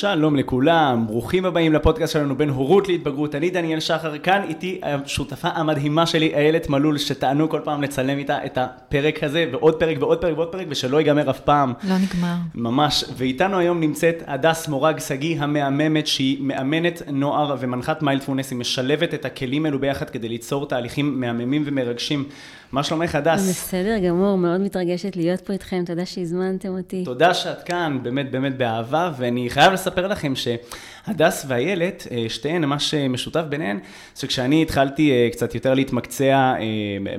שלום לכולם, ברוכים הבאים לפודקאסט שלנו בין הורות להתבגרות. אני דניאל שחר, כאן איתי השותפה המדהימה שלי איילת מלול, שטענו כל פעם לצלם איתה את הפרק הזה ועוד פרק ועוד פרק ועוד פרק ושלא ייגמר אף פעם. לא נגמר. ממש, ואיתנו היום נמצאת הדס מורג שגיא המאממת, שהיא מאמנת נוער ומנחת מיינדפולנס. היא משלבת את הכלים אלו ביחד כדי ליצור תהליכים מהממים ומרגשים. מה שלומך הדס? בסדר גמור, מאוד מתרגשת להיות פה איתכם, תודה שהזמנתם אותי. תודה שאת כאן, באמת באמת באהבה, ואני חייב לספר לכם שהדס והילד, שתיהן, מה שמשותף ביניהן, שכשאני התחלתי קצת יותר להתמקצע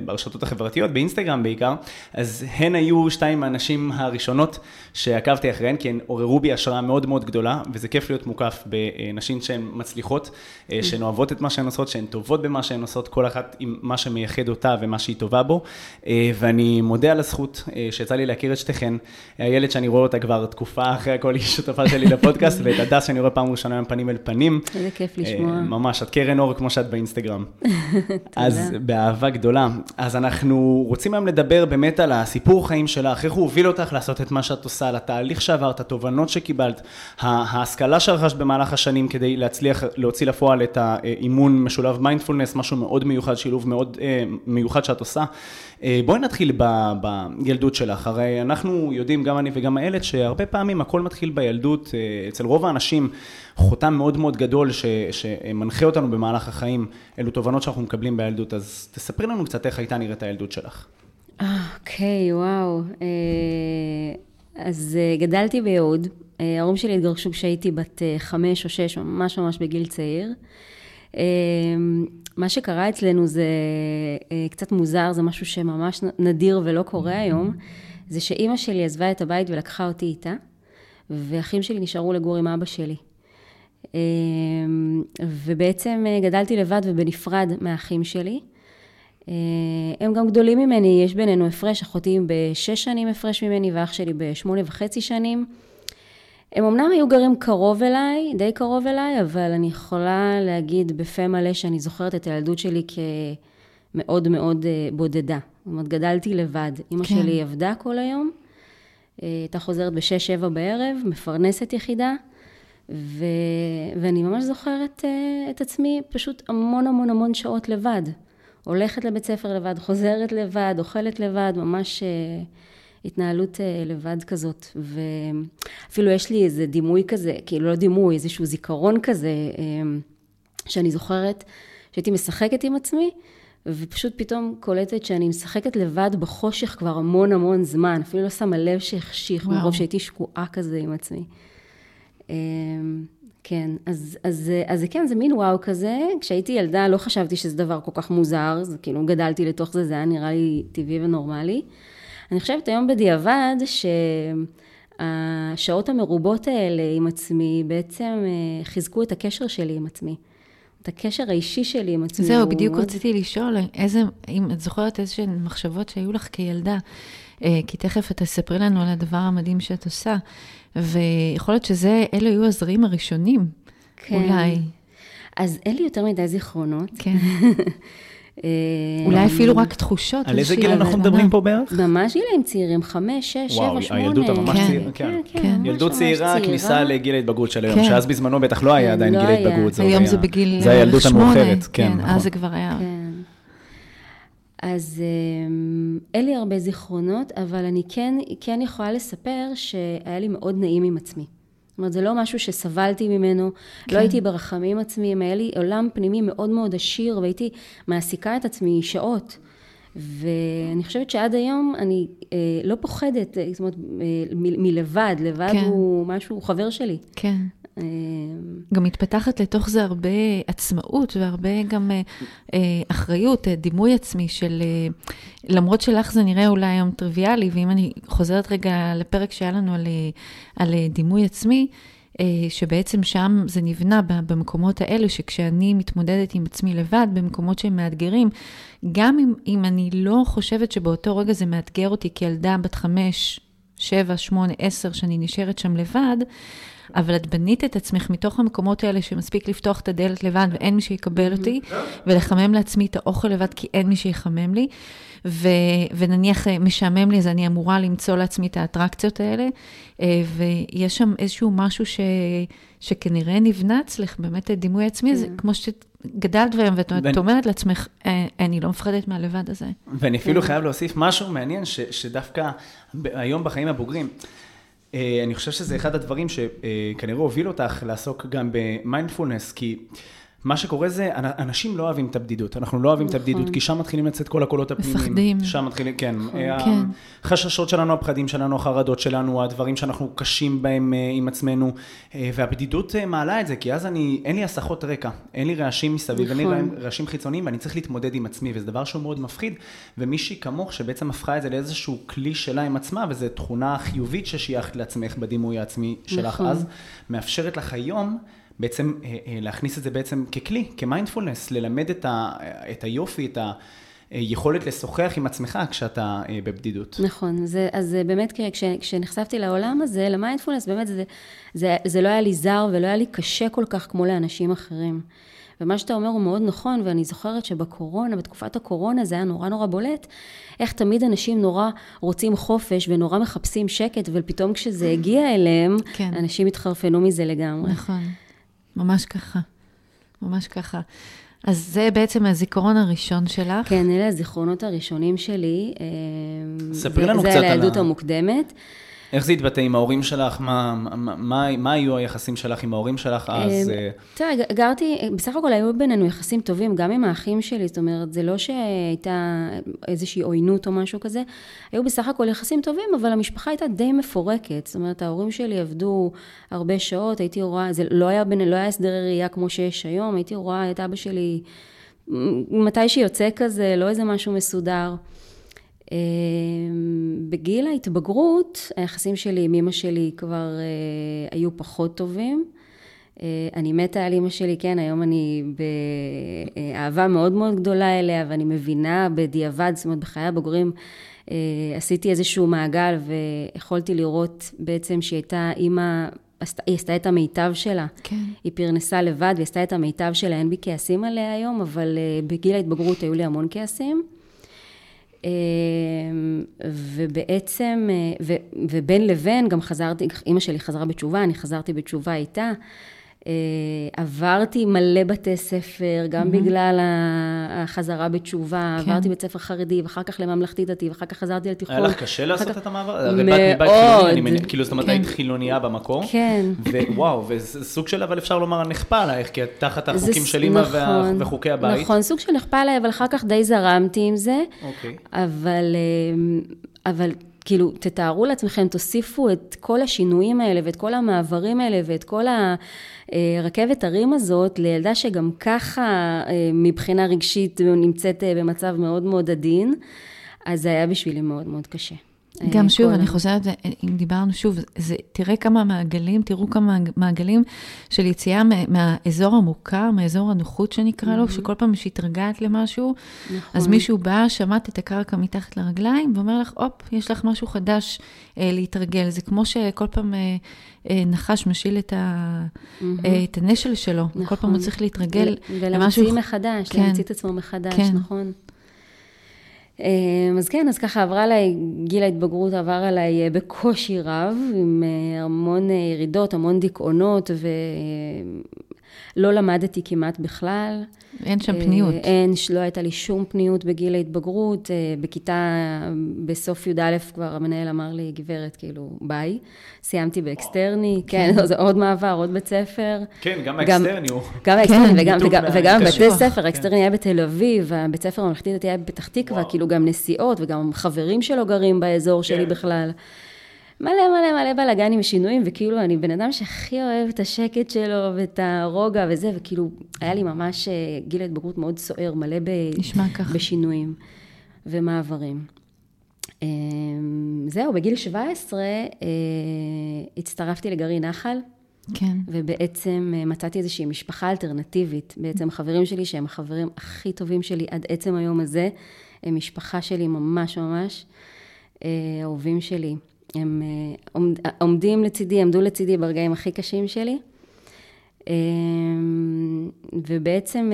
ברשתות החברתיות, באינסטגרם בעיקר, אז הן היו שתיים האנשים הראשונות שעקבתי אחריהן, כי הן עוררו בי השראה מאוד מאוד גדולה, וזה כיף להיות מוקף בנשים שהן מצליחות, שהן אוהבות את מה שהן עושות, שהן טובות במה שהן עושות, כל אחת עם מה שמייחד אותה ומה שהיא טובה בו, ואני מודה על הזכות שיצא לי להכיר את שתיכן. הילד שאני רואה אותה כבר תקופה אחרי הכל, היא שותפה שלי לפודקאסט, ואת הדס שאני רואה פעם ראשונה עם פנים אל פנים. איזה כיף לשמוע. ממש, את קרן אור כמו שאת באינסטגרם. אז באהבה גדולה. אז אנחנו רוצים היום לדבר באמת על הסיפור חיים שלך, איך הוא הוביל אותך לעשות את מה שאת עושה, על התהליך שעברת, התובנות שקיבלת, ההשכלה שרכשת במהלך השנים כדי להצליח להוציא לפועל את האימון משולב מיינדפולנס, משהו מאוד מיוחד, שילוב מאוד מיוחד שאת עושה. בואי נתחיל בילדות שלך, הרי אנחנו יודעים, גם אני וגם האלת, שהרבה פעמים הכל מתחיל בילדות, אצל רוב האנשים חותם מאוד מאוד גדול שמנחה אותנו במהלך החיים, אלו תובנות שאנחנו מקבלים בילדות, אז תספרי לנו קצת איך הייתה נראית הילדות שלך. אוקיי, וואו, אז גדלתי ביהוד, ההורים שלי התגרשו כשהייתי בת 5 או 6, ממש ממש בגיל צעיר. מה שקרה אצלנו זה קצת מוזר, זה משהו שממש נדיר ולא קורה היום, זה שאימא שלי עזבה את הבית ולקחה אותי איתה, ואחים שלי נשארו לגור עם אבא שלי. ובעצם גדלתי לבד ובנפרד מהאחים שלי. הם גם גדולים ממני, יש בינינו הפרש, אחותי ב6 שנים הפרש ממני, ואח שלי ב8.5 שנים. הם אמנם היו גרים קרוב אליי, די קרוב אליי, אבל אני יכולה להגיד בפה מלא שאני זוכרת את הילדות שלי כמאוד מאוד בודדה. זאת אומרת, גדלתי לבד. אמא שלי עבדה כל היום, הייתה חוזרת ב6-7 בערב, מפרנסת יחידה, ואני ממש זוכרת את עצמי פשוט המון המון המון שעות לבד. הולכת לבית ספר לבד, חוזרת לבד, אוכלת לבד, ממש התנהלות לבד כזאת, ואפילו יש לי איזה דימוי כזה, כאילו לא דימוי, איזשהו זיכרון כזה, שאני זוכרת שהייתי משחקת עם עצמי, ופשוט פתאום קולטת שאני משחקת לבד בחושך כבר המון המון זמן, אפילו לא שמה לב שהחשיך, מרוב שהייתי שקועה כזה עם עצמי. כן, אז כן, זה מין וואו כזה, כשהייתי ילדה לא חשבתי שזה דבר כל כך מוזר, זה כאילו גדלתי לתוך זה, זה היה נראה לי טבעי ונורמלי. אני חושבת היום בדיעבד שהשעות המרובות האלה עם עצמי בעצם חיזקו את הקשר שלי עם עצמי. את הקשר האישי שלי עם עצמי. זהו, בדיוק רציתי לשאול, אם את זוכרת איזה מחשבות שהיו לך כילדה, כי תכף את תספרי לנו על הדבר המדהים שאת עושה, ויכול להיות שאלה היו הזרים הראשונים, אולי. אז אין לי יותר מדי זיכרונות. כן. אולי אפילו רק תחושות. על איזה גיל אנחנו מדברים פה בערך? ממש גילאים צעירים, 5, 6, 7, 8. הילדות הממש צעירה. כן, ילדות צעירה, כניסה לגיל ההתבגרות של היום, שאז בזמנו בטח לא היה עדיין גיל ההתבגרות. היום זה בגיל 8. זה הילדות המאוחרת, כן. אז זה כבר היה. אז אין לי הרבה זיכרונות, אבל אני כן יכולה לספר שהיה לי מאוד נעים עם עצמי. זאת אומרת, זה לא משהו שסבלתי ממנו, לא הייתי ברחמים עצמיים, היה לי עולם פנימי מאוד מאוד עשיר, והייתי מעסיקה את עצמי שעות. ואני חושבת שעד היום אני לא פוחדת, זאת אומרת, מלבד, לבד הוא משהו חבר שלי. כן. גם מתפתחת לתוך זה הרבה עצמאות והרבה גם אחריות, דימוי עצמי של, למרות שלך זה נראה אולי היום טריוויאלי, ואם אני חוזרת רגע לפרק שהיה לנו על דימוי עצמי, שבעצם שם זה נבנה במקומות האלו, שכשאני מתמודדת עם עצמי לבד, במקומות שהם מאתגרים, גם אם אני לא חושבת שבאותו רגע זה מאתגר אותי כילדה בת 5, 7, 8, 10, שאני נשארת שם לבד, אבל את בנית את עצמך מתוך המקומות האלה שמספיק לפתוח את הדלת לבד, ואין מי שיקבל אותי, ולחמם לעצמי את האוכל לבד, כי אין מי שיחמם לי, ונניח משעמם לי, אז אני אמורה למצוא לעצמי את האטרקציות האלה, ויש שם איזשהו משהו שכנראה נבנה אצלך, באמת דימוי עצמי, זה כמו שגדלת בהם, ואת אומרת לעצמך, אני לא מפחדת מהלבד הזה. ואני אפילו חייב להוסיף משהו מעניין, שדווקא היום בחיים הבוגרים, אני חושב שזה אחד הדברים שכנראה הוביל אותך לעסוק גם במיינדפולנס, כי מה שקורה זה, אנשים לא אוהבים את הבדידות, אנחנו לא אוהבים את הבדידות, כי שם מתחילים לצאת כל הקולות הפנימיים. מפחדים. שם מתחילים, כן. החששות שלנו, הפחדים שלנו, החרדות שלנו, הדברים שאנחנו קשים בהם עם עצמנו, והבדידות מעלה את זה, כי אז אין לי הסחות רקע, אין לי רעשים מסביב, אין לי רעשים חיצוניים, ואני צריך להתמודד עם עצמי, וזה דבר שהוא מאוד מפחיד, ומישהי כמוך שבעצם הפכה את זה לאיזשהו כלי שלה עם עצמה, וזו תכונה חיובית ששייכת לעצמך בדימוי העצמי שלך אז, מאפשרת לך היום בעצם להכניס את זה בעצם ככלי, כמיינדפולנס, ללמד את היופי, את היכולת לשוחח עם עצמך כשאתה בבדידות. נכון, אז באמת כשנחשפתי לעולם הזה, למיינדפולנס, באמת זה לא היה לי זר ולא היה לי קשה כל כך כמו לאנשים אחרים. ומה שאתה אומר הוא מאוד נכון, ואני זוכרת שבקורונה, בתקופת הקורונה, זה היה נורא נורא בולט, איך תמיד אנשים נורא רוצים חופש, ונורא מחפשים שקט, ופתאום כשזה הגיע אליהם, אנשים התחרפנו מזה לגמרי. נכון. ממש ככה, ממש ככה. אז זה בעצם הזיכרון הראשון שלך? כן, אלה הזיכרונות הראשונים שלי. ספרי לנו קצת על הילדות המוקדמת. איך זה התבטא עם ההורים שלך? מה היו היחסים שלך עם ההורים שלך אז? תראה, גרתי, בסך הכל היו בינינו יחסים טובים, גם עם האחים שלי, זאת אומרת, זה לא שהייתה איזושהי עוינות או משהו כזה, היו בסך הכל יחסים טובים, אבל המשפחה הייתה די מפורקת, זאת אומרת, ההורים שלי עבדו הרבה שעות, הייתי רואה, זה לא היה הסדרי ראייה כמו שיש היום, הייתי רואה את אבא שלי, מתי שיוצא כזה, לא איזה משהו מסודר. בגיל ההתבגרות, היחסים שלי עם אמא שלי כבר היו פחות טובים. אני מתה על אמא שלי, כן, היום אני באהבה מאוד מאוד גדולה אליה, ואני מבינה בדיעבד, זאת אומרת, בחיי הבוגרים, עשיתי איזשהו מעגל, ויכולתי לראות בעצם שהיא הייתה אמא, היא עשתה את המיטב שלה. כן. היא פרנסה לבד, והיא עשתה את המיטב שלה, אין בי כעסים עליה היום, אבל בגיל ההתבגרות היו לי המון כעסים. ובעצם, ובין לבין גם חזרתי, אמא שלי חזרה בתשובה, אני חזרתי בתשובה איתה, עברתי מלא בתי ספר, גם בגלל החזרה בתשובה, עברתי בית ספר חרדי, ואחר כך לממלכתי דתי, ואחר כך חזרתי לתיכון. היה לך קשה לעשות את המעבר? הרי באת מבית חילוני, כאילו זאת אומרת, היית חילוניה במקום. כן. ווואו, וסוג של, אבל אפשר לומר, נכפה עלייך, כי תחת החוקים של אמא וחוקי הבית. נכון, סוג של נכפה עליי, אבל אחר כך די זרמתי עם זה. אוקיי. אבל כאילו, תתארו לעצמכם, תוסיפו את כל השינויים האלה, ואת כל המעברים האלה, ואת כל הרכבת הרים הזאת, לילדה שגם ככה, מבחינה רגשית, נמצאת במצב מאוד מאוד עדין, אז זה היה בשבילי מאוד מאוד קשה. גם שוב, אני חושבת, אם דיברנו שוב, תראה כמה מעגלים, תראו כמה מעגלים של יציאה מהאזור המוכר, מהאזור הנוחות שנקרא לו, שכל פעם שהתרגעת למשהו, אז מישהו בא, שמעת את הקרקע מתחת לרגליים, ואומר לך, הופ, יש לך משהו חדש להתרגל. זה כמו שכל פעם נחש משיל את הנשל שלו, כל פעם הוא צריך להתרגל למשהו. ולמציא מחדש, למציא את עצמו מחדש, נכון? אז כן, אז ככה עברה עליי, גיל ההתבגרות עבר עליי בקושי רב, עם המון ירידות, המון דיכאונות, ולא למדתי כמעט בכלל. אין שם פניות. לא הייתה לי שום פניות בגיל ההתבגרות, בסוף י"א כבר המנהל אמר לי, גברת, כאילו, ביי, סיימתי באקסטרני, כן, זה עוד מעבר, עוד בית ספר. כן, גם האקסטרני הוא. גם האקסטרני, וגם בתי ספר, האקסטרני היה בתל אביב, הבית ספר הממלכתי דתי היה בפתח תקווה, כאילו גם נסיעות, וגם חברים שלו גרים באזור שלי בכלל. מלא בלגן עם שינויים, וכאילו אני בן אדם שהכי אוהב את השקט שלו, ואת הרוגע וזה, וכאילו היה לי ממש גיל התבגרות מאוד סוער, מלא בשינויים ומעברים. זהו, בגיל 17 הצטרפתי לגרעין נחל, ובעצם מצאתי איזושהי משפחה אלטרנטיבית, בעצם חברים שלי שהם החברים הכי טובים שלי עד עצם היום הזה, הם משפחה שלי ממש אהובים שלי. הם עומדים לצידי, עמדו לצידי ברגעים הכי קשים שלי. ובעצם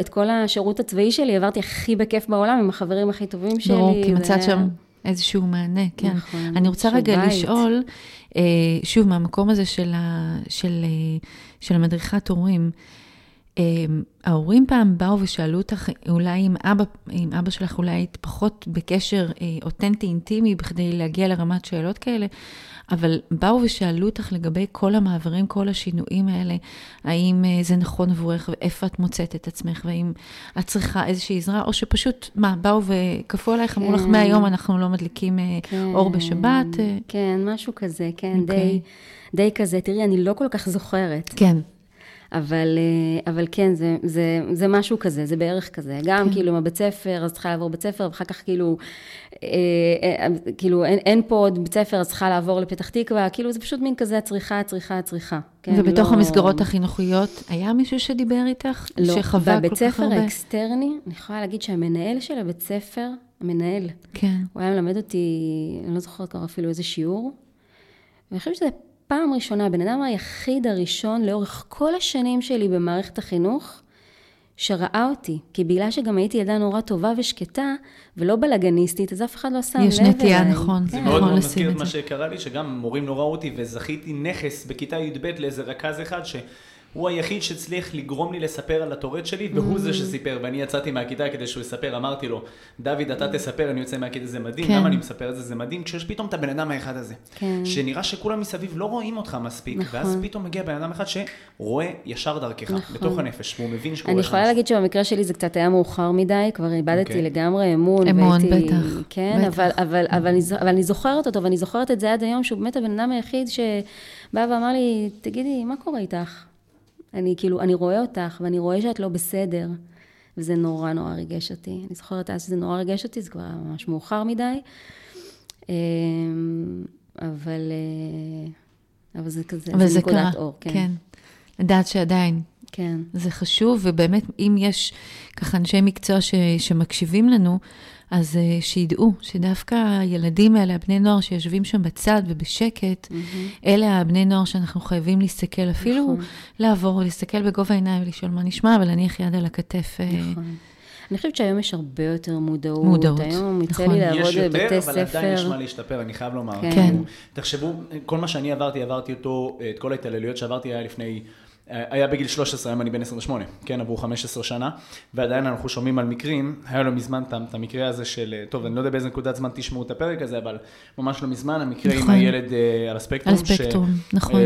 את כל השירות הצבאי שלי עברתי הכי בכיף בעולם עם החברים הכי טובים שלי. ברור, כי מצאת שם איזשהו מענה, כן. נכון, אני רוצה רגע לשאול, שוב, מהמקום הזה של המדריכת הורים, ההורים פעם באו ושאלו אותך, אולי עם אבא שלך אולי היית פחות בקשר אותנטי, אינטימי, בכדי להגיע לרמת שאלות כאלה, אבל באו ושאלו אותך לגבי כל המעברים, כל השינויים האלה, האם זה נכון עבורך, ואיפה את מוצאת את עצמך, והאם את צריכה איזושהי עזרה, או שפשוט, מה, באו וכפו עלייך, אמרו לך, מהיום אנחנו לא מדליקים אור בשבת. כן, משהו כזה, כן, די כזה. תראי, אני לא כל כך זוכרת. כן. אבל כן, זה משהו כזה, זה בערך כזה. גם כאילו עם בית ספר, אז צריכה לעבור בית ספר, ואחר כך כאילו אין פה עוד בית ספר, אז צריכה לעבור לפתח תקווה, כאילו זה פשוט מין כזה, צריכה. ובתוך המסגרות החינוכיות, היה מישהו שדיבר איתך? לא, בבית ספר האקסטרני, אני יכולה להגיד שהמנהל של הבית ספר, המנהל, הוא היה מלמד אותי, אני לא זוכרת כבר אפילו איזה שיעור, ואני חושבת שזה פעם ראשונה, הבן אדם היחיד הראשון לאורך כל השנים שלי במערכת החינוך, שראה אותי. כי בגלל שגם הייתי ילדה נורא טובה ושקטה, ולא בלגניסטית, אז אף אחד לא שם לב. יש נטייה, נכון. זה מאוד מאוד מזכיר את מה שקרה לי, שגם מורים לא ראו אותי, וזכיתי נכס בכיתה י"ב לאיזה רכז אחד, שהוא היחיד שצליח לגרום לי לספר על התורת שלי, והוא זה שסיפר, ואני יצאתי מהכיתה כדי שהוא יספר, אמרתי לו, דוד, אתה תספר, אני יוצא מהכיתה, זה מדהים, למה אני מספר את זה, זה מדהים, כשיש פתאום את הבן אדם האחד הזה, שנראה שכולם מסביב לא רואים אותך מספיק, ואז פתאום מגיע בן אדם אחד שרואה ישר דרכך, בתוך הנפש, והוא מבין שקורה. אני יכולה להגיד שבמקרה שלי זה קצת היה מאוחר מדי, כבר איבדתי לגמרי אמון, בטח. כן, אבל אני זוכרת אותו, ואני זוכרת את זה עד היום, שהוא באמת הבן אדם היחיד שבא ואמר לי, תגידי, מה קורה איתך? אני רואה אותך, ואני רואה שאת לא בסדר, וזה נורא נורא ריגש אותי. אני זוכרת אז שזה נורא ריגש אותי, זה כבר ממש מאוחר מדי, אבל זה כזה, זה נקודת אור, כן. לדעת שעדיין. כן. זה חשוב, ובאמת, אם יש ככה אנשי מקצוע שמקשיבים לנו, אז שידעו שדווקא הילדים האלה, הבני נוער שיושבים שם בצד ובשקט, אלה הבני נוער שאנחנו חייבים להסתכל, אפילו לעבור, להסתכל בגובה העיניים ולשאול מה נשמע, ולהניח יד על הכתף. נכון. אני חושבת שהיום יש הרבה יותר מודעות. היום יצא לי לעבוד בבתי ספר. יש יותר, אבל עדיין יש מה להשתפר, אני חייב לומר. כן. תחשבו, כל מה שאני עברתי אותו, את כל ההתעללויות שעברתי היה לפני... היה בגיל 13, היום אני בן 28, כן, עברו 15 שנה, ועדיין אנחנו שומעים על מקרים, היה לא מזמן את המקרה הזה של, טוב, אני לא יודע באיזה נקודת זמן תשמעו את הפרק הזה, אבל ממש לא מזמן, המקרה עם הילד על הספקטרום,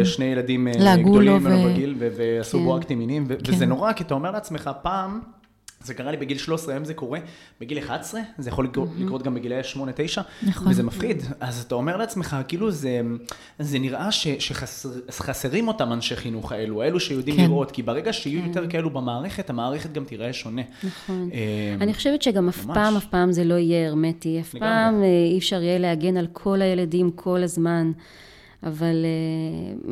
ששני ילדים גדולים ממנו בגיל, ועשו בו אקטים מיניים, וזה נורא, כי אתה אומר לעצמך, פעם, זה קרה לי בגיל 13, היום זה קורה, בגיל 11, זה יכול לקרות גם בגילי 8-9, וזה מפחיד. אז אתה אומר לעצמך, כאילו זה נראה שחסרים אותם אנשי חינוך האלו, האלו שיודעים לראות, כי ברגע שיהיו יותר כאלו במערכת, המערכת גם תראה שונה. נכון. אני חושבת שגם אף פעם זה לא יהיה הרמטי, אף פעם אי אפשר יהיה להגן על כל הילדים כל הזמן. אבל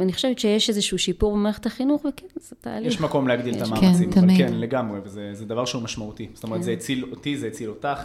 אני חושבת שיש איזשהו שיפור במערכת החינוך, וכן, זה תהליך. יש מקום להגדיל את המאמצים, אבל כן, לגמרי, וזה דבר שהוא משמעותי. זאת אומרת, זה הציל אותי, זה הציל אותך.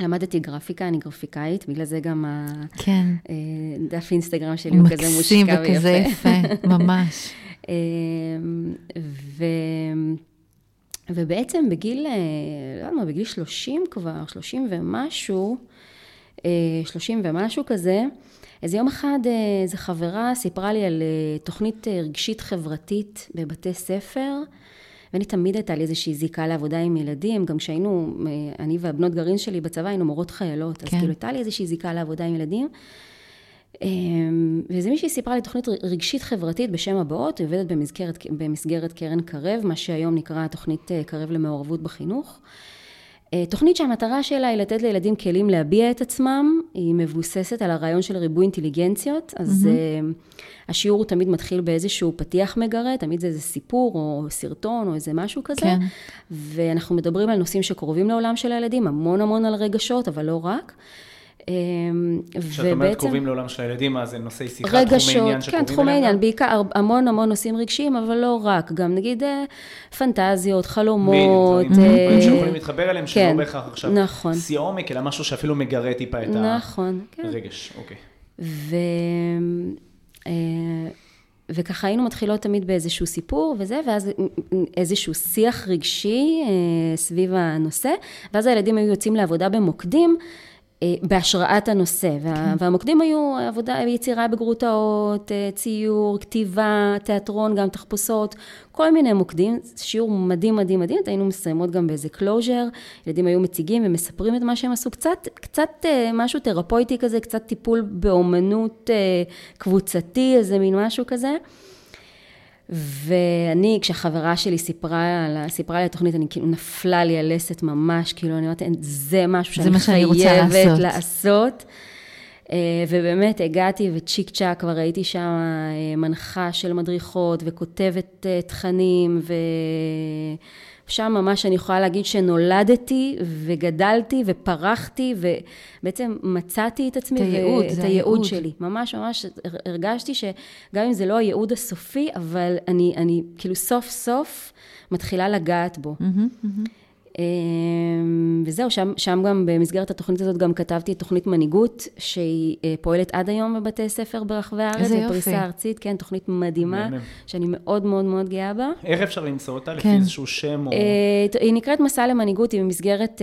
למדתי גרפיקה, אני גרפיקאית, בגלל זה גם דף אינסטגרם שלי הוא כזה מושקע ויפה. מקסים וכזה יפה, ממש. ובעצם בגיל, לא יודע מה, בגיל 30 כבר, 30 ומשהו כזה, אז יום אחד איזו חברה סיפרה לי על תוכנית רגשית חברתית בבתי ספר, ואני תמיד הייתה לי איזושהי זיקה לעבודה עם ילדים, גם כשהיינו, אני והבנות גרעין שלי בצבא, היינו מורות חיילות, אז כאילו הייתה לי איזושהי זיקה לעבודה עם ילדים, וזה מישהי סיפרה לי תוכנית רגשית חברתית בשם הבאות, היא עובדת במסגרת קרן קרב, מה שהיום נקרא תוכנית קרב למעורבות בחינוך, תוכנית שהמטרה שלה היא לתת לילדים כלים להביע את עצמם, היא מבוססת על הרעיון של ריבוי אינטליגנציות, אז השיעור תמיד מתחיל באיזשהו פתיח מגרה, תמיד זה איזה סיפור או סרטון או איזה משהו כזה, כן. ואנחנו מדברים על נושאים שקרובים לעולם של הילדים, המון המון על רגשות, אבל לא רק. כשאת אומרת קרובים לעולם של הילדים, אז זה נושאי שיחה, תחומי עניין שקרובים אליהם? כן, תחומי עניין, בעיקר המון המון נושאים רגשיים, אבל לא רק, גם נגיד פנטזיות, חלומות. דברים שיכולים להתחבר אליהם, שלא בהכרח עכשיו שיא עומק, אלא משהו שאפילו מגרה טיפה את הרגש. וככה היינו מתחילות תמיד באיזשהו סיפור וזה, ואז איזשהו שיח רגשי סביב הנושא, ואז הילדים היו יוצאים לעבודה במוקדים, בהשראת הנושא, והמוקדים היו עבודה, יצירה בגרוטאות, ציור, כתיבה, תיאטרון, גם תחפושות, כל מיני מוקדים, שיעור מדהים, מדהים, מדהים, היינו מסיימות גם באיזה קלוז'ר, ילדים היו מציגים ומספרים את מה שהם עשו, קצת משהו תרפויטי כזה, קצת טיפול באומנות קבוצתי, איזה מין משהו כזה, ואני, כשהחברה שלי סיפרה לי התוכנית, אני כאילו נפלה לי הלסת ממש, כאילו אני אומרת, זה משהו שאני חייבת לעשות. ובאמת הגעתי וצ'יק צ'אק, כבר ראיתי שם מנחה של מדריכות וכותבת תכנים, ושם ממש אני יכולה להגיד שנולדתי וגדלתי ופרחתי, ובעצם מצאתי את עצמי ואת הייעוד שלי. ממש ממש הרגשתי שגם אם זה לא הייעוד הסופי, אבל אני כאילו סוף סוף מתחילה לגעת בו. וזהו, שם גם במסגרת התוכנית הזאת גם כתבתי תוכנית מנהיגות שהיא פועלת עד היום בבתי ספר ברחבי הארץ, בפריסה ארצית, כן, תוכנית מדהימה שאני מאוד מאוד מאוד גאה בה. איך אפשר למצוא אותה לפי איזשהו שם? היא נקראת מסע למנהיגות, היא במסגרת,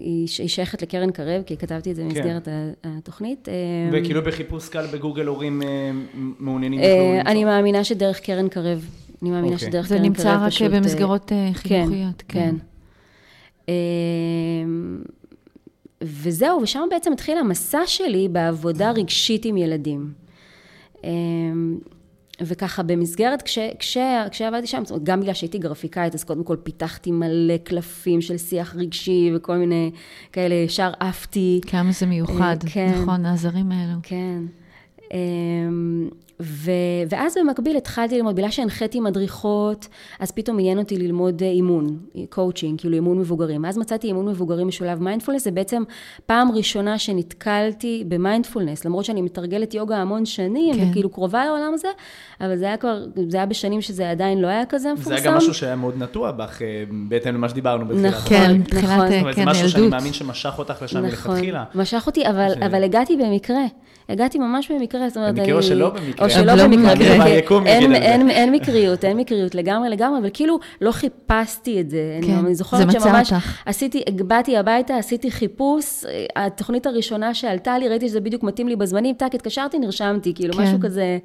היא שייכת לקרן קרב, כי כתבתי את זה במסגרת התוכנית. וכאילו בחיפוש קל בגוגל הורים מעוניינים. אני מאמינה שדרך קרן קרב, זה נמצא רק במסגרות חינוכיות, כן. וזהו, ושם בעצם התחיל המסע שלי בעבודה רגשית עם ילדים. וככה במסגרת, כשעבדתי שם, גם בגלל שהייתי גרפיקאית, אז קודם כל פיתחתי מלא קלפים של שיח רגשי וכל מיני כאלה, ישר עפתי. כמה זה מיוחד, נכון, העזרים האלו. כן. ואז במקביל התחלתי ללמוד, בגלל שהנחיתי מדריכות, אז פתאום עניין אותי ללמוד אימון, קואוצ'ינג, כאילו אימון מבוגרים. אז מצאתי אימון מבוגרים משולב מיינדפולנס, זה בעצם פעם ראשונה שנתקלתי במיינדפולנס, למרות שאני מתרגלת יוגה המון שנים, וכאילו קרובה לעולם הזה, אבל זה היה בשנים שזה עדיין לא היה כזה מפורסם. זה היה גם משהו שהיה מאוד נטוע בך, בהתאם למה שדיברנו בתחילת. נכון, זה משהו שאני מאמין שמשך אותך לשם מלכתחילה. משך אותי, אבל הגעתי ממש במקרה, זאת אומרת, במקרה או שלא במקרה? או שלא במקרה, אין מקריות, אין מקריות לגמרי, אבל כאילו לא חיפשתי את זה, אני זוכרת שממש עשיתי, באתי הביתה, עשיתי חיפוש, התוכנית הראשונה שעלתה לי, ראיתי שזה בדיוק מתאים לי בזמנים, התקשרתי, נרשמתי, כאילו משהו כזה,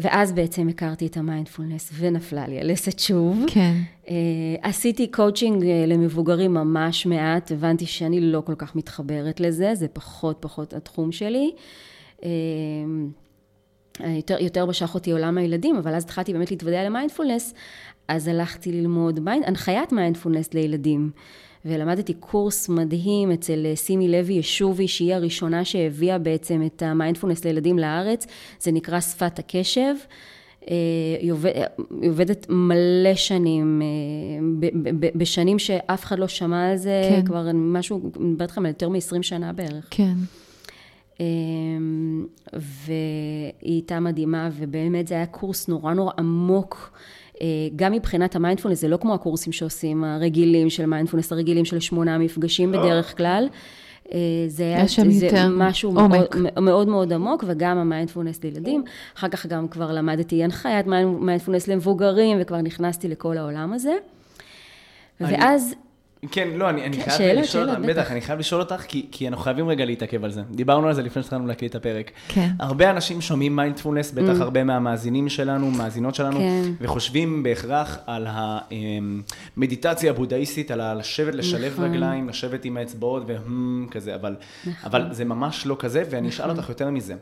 ואז בעצם הכרתי את המיינדפולנס, ונפלה לי הלסת שוב. כן. עשיתי קואוצ'ינג למבוגרים ממש מעט, הבנתי שאני לא כל כך מתחברת לזה, זה פחות התחום שלי. יותר משך אותי עולם הילדים, אבל אז התחלתי באמת להתוודע למיינדפולנס, אז הלכתי ללמוד הנחיית מיינדפולנס לילדים. ולמדתי קורס מדהים אצל סימי לוי ישובי, שהיא הראשונה שהביאה בעצם את המיינדפולנס לילדים לארץ, זה נקרא שפת הקשב, היא עובדת מלא שנים, בשנים שאף אחד לא שמע על זה, כן. כבר משהו, נדבר אתכם על יותר מ-20 שנה בערך. כן. והיא הייתה מדהימה, ובאמת זה היה קורס נורא עמוק, גם מבחינת המיינדפולנס, זה לא כמו הקורסים שעושים הרגילים של מיינדפולנס, הרגילים של 8 מפגשים בדרך כלל. זה משהו מאוד מאוד עמוק, וגם המיינדפולנס לילדים. אחר כך גם כבר למדתי הנחיית מיינדפולנס למבוגרים, וכבר נכנסתי לכל העולם הזה. ואז כן, לא, אני חייב לשאול אותך, כי אנחנו חייבים רגע להתעכב על זה. דיברנו על זה לפני שתחלנו להקליט את הפרק. הרבה אנשים שומעים מיינדפולנס, בטח הרבה מהמאזינים שלנו, מאזינות שלנו, וחושבים בהכרח על המדיטציה הבודהיסטית, על לשבת, לשלב רגליים, לשבת עם האצבעות וכזה, אבל זה ממש לא כזה, ואני אשאל אותך יותר מזה.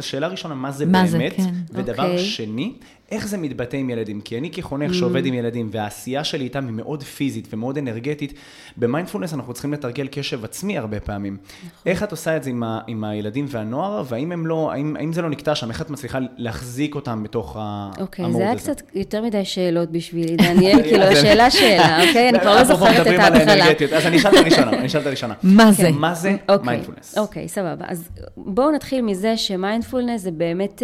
שאלה ראשונה, מה זה באמת? ודבר שני, איך זה מתבטא עם ילדים? כי אני כחונך שעובד עם ילדים, והעשייה שלי איתם היא מאוד פיזית ומאוד אנרגטית. במיינדפולנס אנחנו צריכים לתרגל קשב עצמי הרבה פעמים. איך את עושה את זה עם הילדים והנוער, והאם זה לא נקטע שם? איך את מצליחה להחזיק אותם בתוך המורד הזה? אוקיי, זה היה קצת יותר מדי שאלות בשבילי, דניאל, כאילו, שאלה, אוקיי? אני כבר לא זוכרת את ההתחלה. אז אני אשאל את הראשונה. מה זה? מה זה מיינדפולנס? אוקיי, סבבה. אז בואו נתחיל מזה שמיינדפולנס זה באמת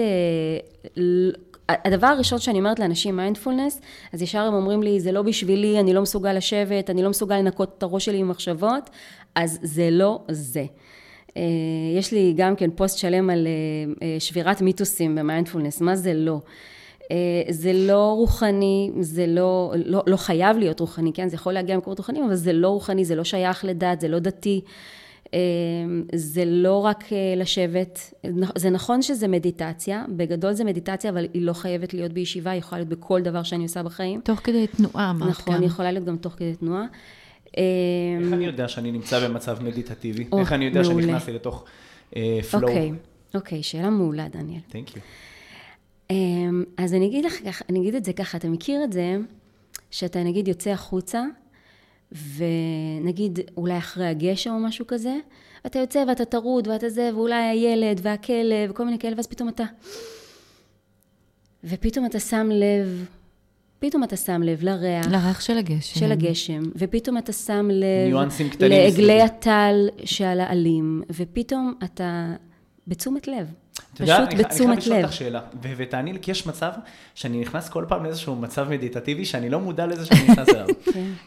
הדבר הראשון שאני אומרת לאנשים, מיינדפולנס, אז ישר הם אומרים לי, זה לא בשבילי, אני לא מסוגל לשבת, אני לא מסוגל לנקות את הראש שלי עם מחשבות, אז זה לא זה. יש לי גם כן פוסט שלם על שבירת מיתוסים במיינדפולנס, מה זה לא? זה לא רוחני, זה לא חייב להיות רוחני, כן? זה יכול להגיע למקורות רוחניים, אבל זה לא רוחני, זה לא שייך לדת, זה לא דתי. זה לא רק לשבת, זה נכון שזה מדיטציה, בגדול זה מדיטציה, אבל היא לא חייבת להיות בישיבה, היא יכולה להיות בכל דבר שאני עושה בחיים. תוך כדי תנועה, מה? נכון, היא יכולה להיות גם תוך כדי תנועה. איך אני יודע שאני נמצא במצב מדיטטיבי? איך אני יודע שנכנסתי לתוך פלואו? אוקיי, שאלה מעולה, דניאל. תודה. אז אני אגיד את זה ככה, אתה מכיר את זה, שאתה נגיד יוצא החוצה, ונגיד אולי אחרי הגשם או משהו כזה, אתה יוצא ואתה טרוד ואתה זה, ואולי הילד והכלב וכל מיני כאלה, ואז פתאום אתה פתאום אתה שם לב לריח של הגשם. ופתאום אתה שם לב לעגלי הטל שעל העלים, ופתאום אתה בתשומת לב. פשוט בתשומת לב. ותעני לי, כי יש מצב שאני נכנס כל פעם לאיזשהו מצב מדיטטיבי, שאני לא מודע לזה שאני נכנס אליו.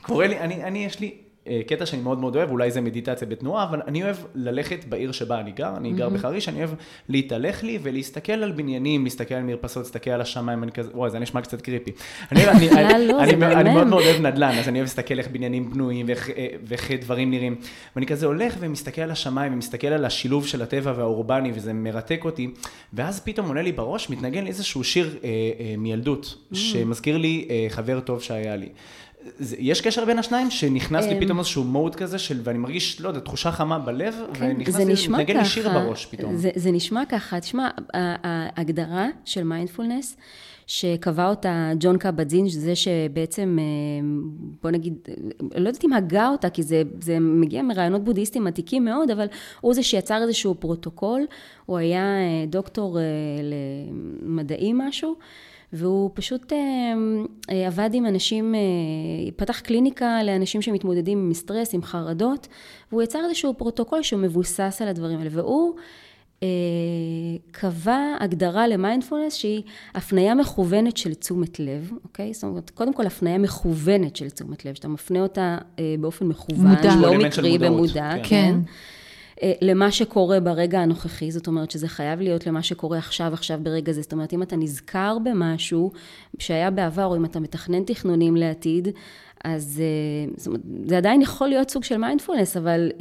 קורא לי, אני יש לי קטע שאני מאוד מאוד אוהב, אולי זה מדיטציה בתנועה, אבל אני אוהב ללכת בעיר שבה אני גר בחריש, אני אוהב להתהלך לי ולהסתכל על בניינים, להסתכל על מרפסות, להסתכל על השמיים, וואי, זה נשמע קצת קריפי. אני מאוד מאוד אוהב נדל"ן, אז אני אוהב להסתכל איך בניינים בנויים ואיך דברים נראים, ואני כזה הולך ומסתכל על השמיים, ומסתכל על השילוב של הטבע והאורבני, וזה מרתק אותי, ואז פתאום עולה לי בראש, מתנגן איזשהו שיר מילדות, שמזכיר לי חבר טוב שהיה לי. יש קשר בין השניים שנכנס לי פתאום איזשהו מוד כזה של, ואני מרגיש, לא יודע, תחושה חמה בלב, ונתנגן לי שיר בראש פתאום. זה נשמע ככה, תשמע, ההגדרה של מיינדפולנס, שקבע אותה ג'ון קאבת זין, זה שבעצם, בוא נגיד, לא יודעת אם הגה אותה, כי זה מגיע מרעיונות בודהיסטים עתיקים מאוד, אבל הוא זה שיצר איזשהו פרוטוקול, הוא היה דוקטור למדעי משהו, והוא פשוט עבד עם אנשים, פתח קליניקה לאנשים שמתמודדים עם סטרס, עם חרדות, והוא יצר איזשהו פרוטוקול שהוא מבוסס על הדברים האלה, והוא קבע הגדרה למיינדפולנס שהיא הפניה מכוונת של תשומת לב, אוקיי? זאת אומרת, קודם כל הפניה מכוונת של תשומת לב, שאתה מפנה אותה באופן מכוון, לא מקרי במודע, כן. למה שקורה ברגע הנוכחי, זאת אומרת שזה חייב להיות למה שקורה עכשיו ברגע זה, זאת אומרת אם אתה נזכר במשהו שהיה בעבר, או אם אתה מתכנן תכנונים לעתיד, אז זה עדיין יכול להיות סוג של מיינדפולנס, אבל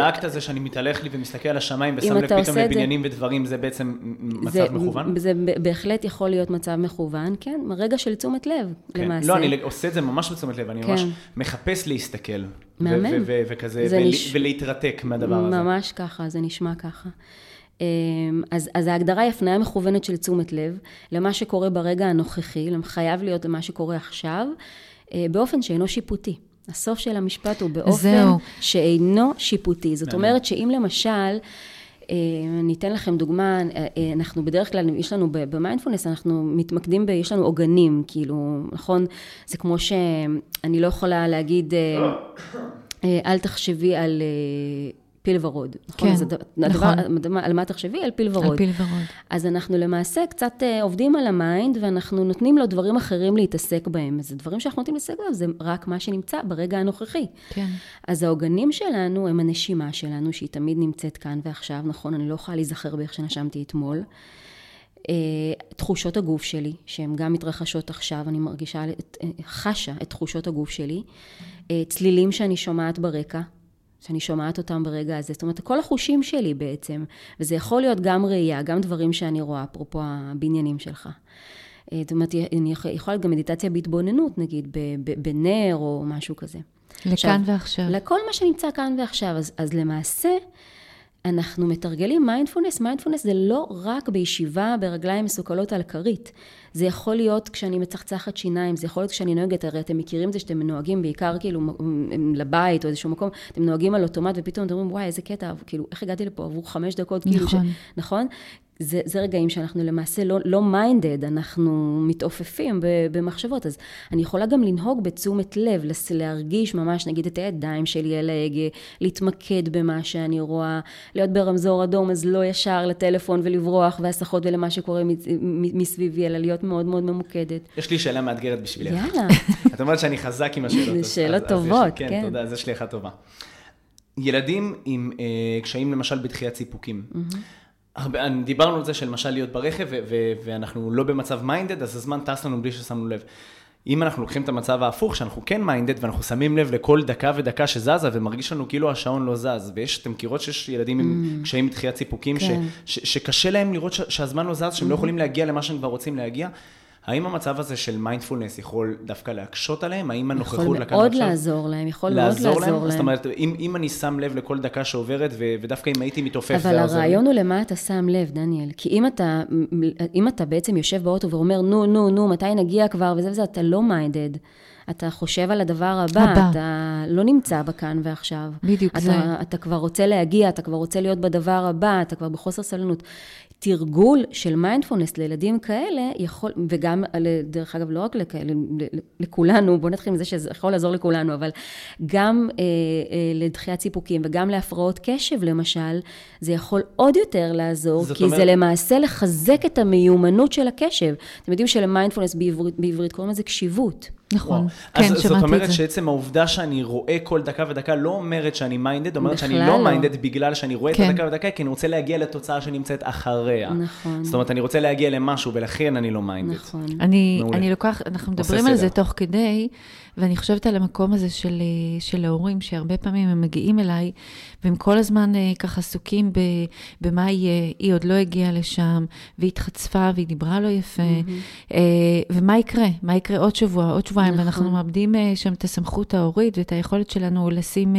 האקט הזה שאני מתהלך לי ומסתכל על השמיים ושם לב פתאום לבניינים ודברים, זה בעצם מצב מכוון? זה בהחלט יכול להיות מצב מכוון, כן, מרגע של תשומת לב למעשה. לא, אני עושה את זה ממש בתשומת לב, אני ממש מחפש להסתכל. מאמן. וכזה, ולהתרתק מהדבר הזה. ממש ככה, זה נשמע ככה. אז ההגדרה היא הפניה מכוונת של תשומת לב, למה שקורה ברגע הנוכחי, חייב להיות למה שקורה עכשיו, באופן שאינו שיפוטי. הסוף של המשפט הוא באופן שאינו שיפוטי. זאת אומרת שאם למשל, אני אתן לכם דוגמה, אנחנו בדרך כלל, יש לנו במיינדפולנס, אנחנו מתמקדים יש לנו עוגנים, כאילו, נכון? זה כמו שאני לא יכולה להגיד, אל תחשבי על פיל ורוד, נכון? על מה תחשבי? על פיל ורוד. אז אנחנו למעשה קצת עובדים על המיינד, ואנחנו נותנים לו דברים אחרים להתעסק בהם. אז הדברים שאנחנו נותנים להתעסק בהם, זה רק מה שנמצא ברגע הנוכחי. אז העוגנים שלנו, הם הנשימה שלנו, שהיא תמיד נמצאת כאן ועכשיו, נכון? אני לא יכולה להיזכר באיך שנשמתי אתמול. תחושות הגוף שלי, שהן גם מתרחשות עכשיו, אני מרגישה, חשה את תחושות הגוף שלי, צלילים שאני שומעת ברקע, שאני שומעת אותם ברגע הזה, זאת אומרת, כל החושים שלי בעצם, וזה יכול להיות גם ראייה, גם דברים שאני רואה, אפרופו הבניינים שלך. זאת אומרת, אני יכולה גם מדיטציה בהתבוננות, נגיד, בנר או משהו כזה. לכאן ועכשיו. לכל מה שנמצא כאן ועכשיו, אז למעשה, אנחנו מתרגלים מיינדפולנס. מיינדפולנס זה לא רק בישיבה, ברגליים מסוכלות על כרית. זה יכול להיות כשאני מצחצחת שיניים, זה יכול להיות כשאני נוהגת, הרי אתם מכירים זה שאתם נוהגים בעיקר כאילו לבית או איזשהו מקום, אתם נוהגים על אוטומט ופתאום אתם אומרים, וואי, איזה קטע, כאילו, איך הגעתי לפה עבור 5 דקות? נכון. כאילו נכון? זה רגעים שאנחנו למעשה לא מיינדד, אנחנו מתעופפים במחשבות, אז אני יכולה גם לנהוג בתשומת לב, להרגיש ממש, נגיד, את הידיים שלי על ההגה, להתמקד במה שאני רואה, להיות ברמזור אדום, אז לא ישר לטלפון ולברוח, והסחות ולמה שקורה מסביבי, אלא להיות מאוד מאוד ממוקדת. יש לי שאלה מאתגרת בשבילך. יאללה. את אומרת שאני חזק עם השאלות. זה שאלות טובות, כן. כן, תודה, זו שאלה טובה. ילדים עם קשיים, למשל, בתחיית ציפוקים. דיברנו על זה של משל להיות ברכב, ואנחנו לא במצב מיינדד, אז הזמן טס לנו בלי ששמנו לב. אם אנחנו לוקחים את המצב ההפוך, שאנחנו כן מיינדד, ואנחנו שמים לב לכל דקה ודקה שזזה, ומרגיש לנו כאילו השעון לא זז, ויש, אתם מכירות שיש ילדים עם קשיים מתחיית ציפוקים, שקשה להם לראות שהזמן לא זז, שהם לא יכולים להגיע למה שהם כבר רוצים להגיע. האם המצב הזה של מיינדפולנס יכול דווקא להקשות עליהם? האם הנוכחות לקחת עכשיו? יכול מאוד לעזור להם, יכול מאוד לעזור להם. זאת אומרת, אם אני שם לב לכל דקה שעוברת, ודווקא אם הייתי מתעופף... אבל הרעיון הוא למה אתה שם לב, דניאל. כי אם אתה בעצם יושב באוטו ואומר, נו, נו, נו, מתי נגיע כבר, וזה וזה, אתה לא מיינדד. אתה חושב על הדבר הבא, אתה לא נמצא בכאן ועכשיו. בדיוק זה. אתה כבר רוצה להגיע, אתה כבר רוצה להיות בדבר הבא, אתה כבר בחוסר סלונות. תרגול של מיינדפולנס לילדים כאלה יכול, וגם דרך אגב לא רק לכולנו, בוא נתחיל עם זה שזה יכול לעזור לכולנו, אבל גם לדחיית ציפוקים וגם להפרעות קשב למשל, זה יכול עוד יותר לעזור, כי אומר... זה למעשה לחזק את המיומנות של הקשב. אתם יודעים שלמיינדפולנס בעברית קוראים לזה קשיבות. נכון, כן, שמעתי את זה. זאת אומרת שעצם העובדה שאני רואה כל דקה ודקה לא אומרת שאני מיינדד, אומרת שאני לא מיינדד בגלל שאני רואה את הדקה ודקה, כי אני רוצה להגיע לתוצאה שנמצאת אחריה. נכון. זאת אומרת, אני רוצה להגיע למשהו, ולכן אני לא מיינדד. נכון. אני לוקח, אנחנו מדברים על זה תוך כדי, ואני חושבת על המקום הזה של ההורים, שהרבה פעמים הם מגיעים אליי, והם כל הזמן ככה עסוקים במה יהיה, היא עוד לא הגיעה לשם, והיא התחצפה, והיא דיברה לא יפה, ומה יקרה? מה יקרה עוד שבוע, עוד שבוע? ואנחנו מאבדים שם את הסמכות ההורית ואת היכולת שלנו לשים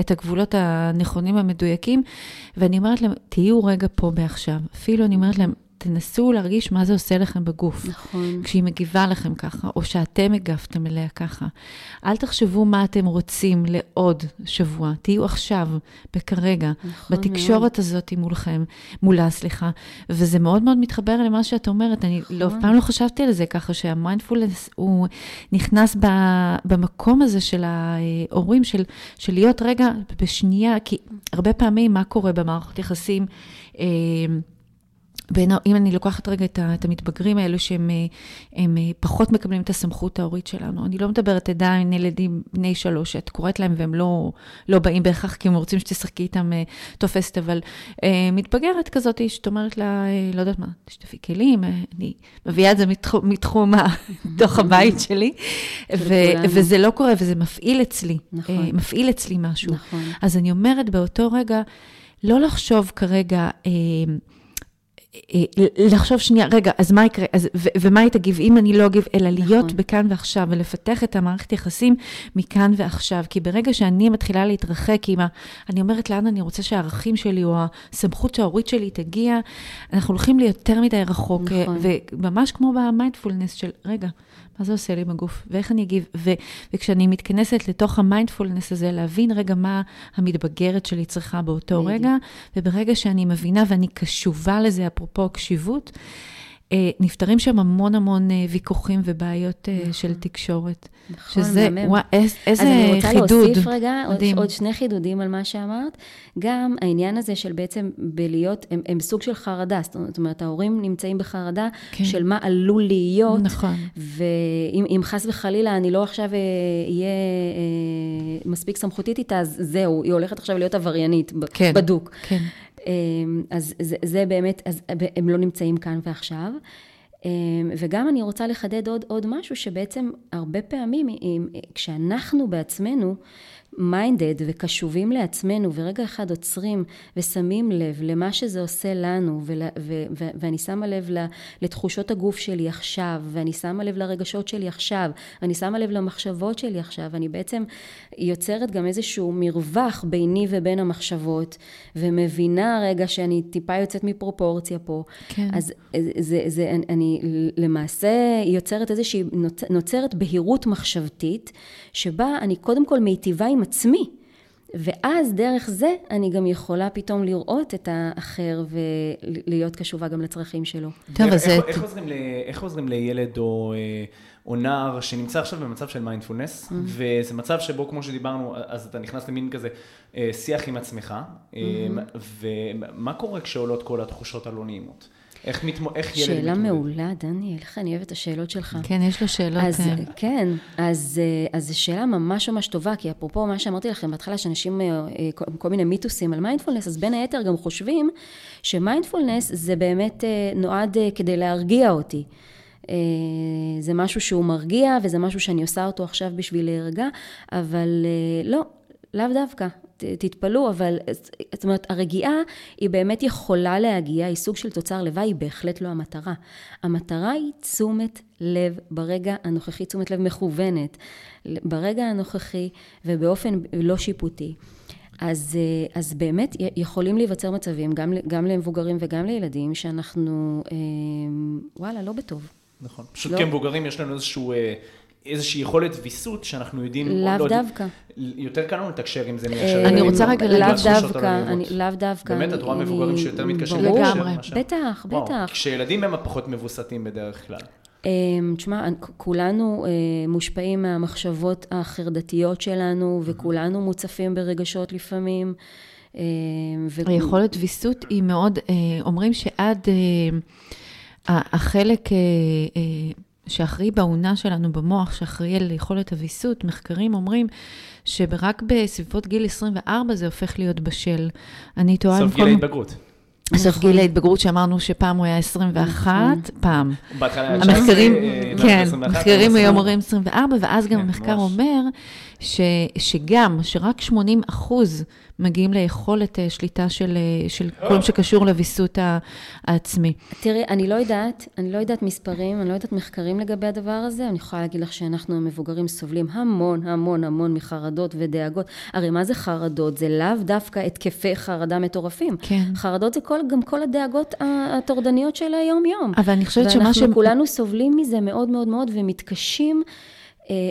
את הגבולות הנכונים המדויקים, ואני אומרת להם, תהיו רגע פה בעכשיו. אפילו אני אומרת להם, תנסו להרגיש מה זה עושה לכם בגוף. נכון. כשהיא מגיבה לכם ככה, או שאתם הגבתם אליה ככה. אל תחשבו מה אתם רוצים לעוד שבוע. תהיו עכשיו, בכרגע, נכון, בתקשורת הזאת מולכם, מולה, סליחה. וזה מאוד מאוד מתחבר למה שאת אומרת. אני נכון. לא, פעם לא חשבתי על זה ככה, שהמיינדפולנס הוא נכנס במקום הזה של ההורים, של להיות רגע בשנייה, כי הרבה פעמים מה קורה במערכות יחסים, אם אני לוקחת רגע את המתבגרים האלו שהם פחות מקבלים את הסמכות ההורית שלנו, אני לא מדברת עדיין ילדים בני 3 שאת קוראת להם והם לא באים בהכרח כי הם רוצים שתשחקי איתם תופסת, אבל מתבגרת כזאת שאת אומרת לה, לא יודעת מה, תשתפי כלים, אני מביאה את זה מתחום תוך הבית שלי, וזה לא קורה וזה מפעיל אצלי משהו. אז אני אומרת באותו רגע, לא לחשוב כרגע... לחשוב שנייה, רגע, אז מה יקרה, ומה היא תגיב, אם אני לא אגיב, אלא להיות בכאן ועכשיו, ולפתח את המערכת יחסים מכאן ועכשיו, כי ברגע שאני מתחילה להתרחק עם, אני אומרת לאן אני רוצה שהערכים שלי, או הסמכות שההורית שלי תגיע, אנחנו הולכים ליותר מדי רחוק, וממש כמו במיינדפולנס של, רגע, מה זה עושה לי בגוף, ואיך אני אגיב, וכשאני מתכנסת לתוך המיינדפולנס הזה, להבין רגע מה המתבגרת שלי צריכה באותו רגע, וברגע שאני מבינה ואני קשובה לזה, אפרופו קשיבות, נפטרים שם המון המון ויכוחים ובעיות של תקשורת. נכון, שזה, איזה חידוד. אז אני רוצה להוסיף רגע, עוד 2 חידודים על מה שאמרת. גם העניין הזה של בעצם בלהיות, הם סוג של חרדה, זאת אומרת, ההורים נמצאים בחרדה של מה עלול להיות. נכון. ואם חס וחלילה, אני לא עכשיו אהיה מספיק סמכותית איתה, אז זהו, היא הולכת עכשיו להיות עבריינית בדוק. כן. אז זה באמת, אז הם לא נמצאים כאן ועכשיו. וגם אני רוצה לחדד עוד משהו שבעצם הרבה פעמים, כשאנחנו בעצמנו מיינדד וקשובים לעצמנו, ורגע אחד עוצרים ושמים לב למה שזה עושה לנו, ואני שמה לב לתחושות הגוף שלי עכשיו, ואני שמה לב לרגשות שלי עכשיו, אני שמה לב למחשבות שלי עכשיו, אני בעצם יוצרת גם איזשהו מרווח ביני ובין המחשבות, ומבינה רגע שאני טיפה יוצאת מפרופורציה פה. כן. אז אני למעשה יוצרת איזושהי, נוצרת בהירות מחשבתית, שבה אני קודם כל מיטיבה עם עצמי, ואז דרך זה אני גם יכולה פתאום לראות את האחר ולהיות קשובה גם לצרכים שלו. איך עוזרים לילד או נער שנמצא עכשיו במצב של מיינדפולנס, וזה מצב שבו כמו שדיברנו, אז אתה נכנס למין כזה שיח עם עצמך, ומה קורה כשעולות כל התחושות הלא נעימות? שאלה מעולה, דניאל, אני אוהבת את השאלות שלך. כן, יש לו שאלות. כן, אז זו שאלה ממש ממש טובה, כי אפרופו מה שאמרתי לכם בהתחלה, שאנשים, כל מיני מיתוסים על מיינדפולנס, אז בין היתר גם חושבים שמיינדפולנס זה באמת נועד כדי להרגיע אותי. זה משהו שהוא מרגיע, וזה משהו שאני עושה אותו עכשיו בשביל להירגע, אבל לא, לאו דווקא. תתפלו, אבל זאת אומרת, הרגיעה היא באמת יכולה להגיע, היא סוג של תוצר לוואי, היא בהחלט לא המטרה. המטרה היא תשומת לב ברגע הנוכחי, תשומת לב מכוונת, ברגע הנוכחי ובאופן לא שיפוטי. אז באמת יכולים להיווצר מצבים, גם למבוגרים וגם לילדים, שאנחנו, וואלה, לא בטוב. נכון. פשוט לא. כמבוגרים יש לנו איזשהו... איזושהי יכולת ויסות שאנחנו יודעים... לאו דווקא. יותר קל לנו לתקשר עם זה מאשר... אני רוצה רגע להגיד תחושות הלאומות. לאו דווקא. באמת, את רואה מבוגרים שיותר מתקשרים לגמרי. בטח, בטח. כשילדים הם הפחות מבוסתים בדרך כלל. תשמע, כולנו מושפעים מהמחשבות החרדתיות שלנו, וכולנו מוצפים ברגשות לפעמים. היכולת ויסות היא מאוד... אומרים שעד החלק... שאחרי בעונה שלנו במוח, שאחרי ליכולת הוויסות, מחקרים אומרים שרק בסביבות גיל 24 זה הופך להיות בשל. אני טועה... סוף גיל ההתבגרות. סוף גיל ההתבגרות שאמרנו שפעם הוא היה 21, פעם. המחקרים, כן, מחקרים היום אומרים 24, ואז גם המחקר אומר שגם, שרק 80% מגיעים ליכולת שליטה של כל שקשור לוויסות העצמי. תראי, אני לא יודעת מספרים, אני לא יודעת מחקרים לגבי הדבר הזה, אני יכולה להגיד לך שאנחנו המבוגרים סובלים המון, המון, המון מחרדות ודאגות. הרי מה זה חרדות? זה לאו דווקא התקפי חרדה מטורפים. חרדות זה גם כל הדאגות הטורדניות של היום-יום. אבל אני חושבת שמה ש... ואנחנו כולנו סובלים מזה מאוד מאוד מאוד ומתקשים...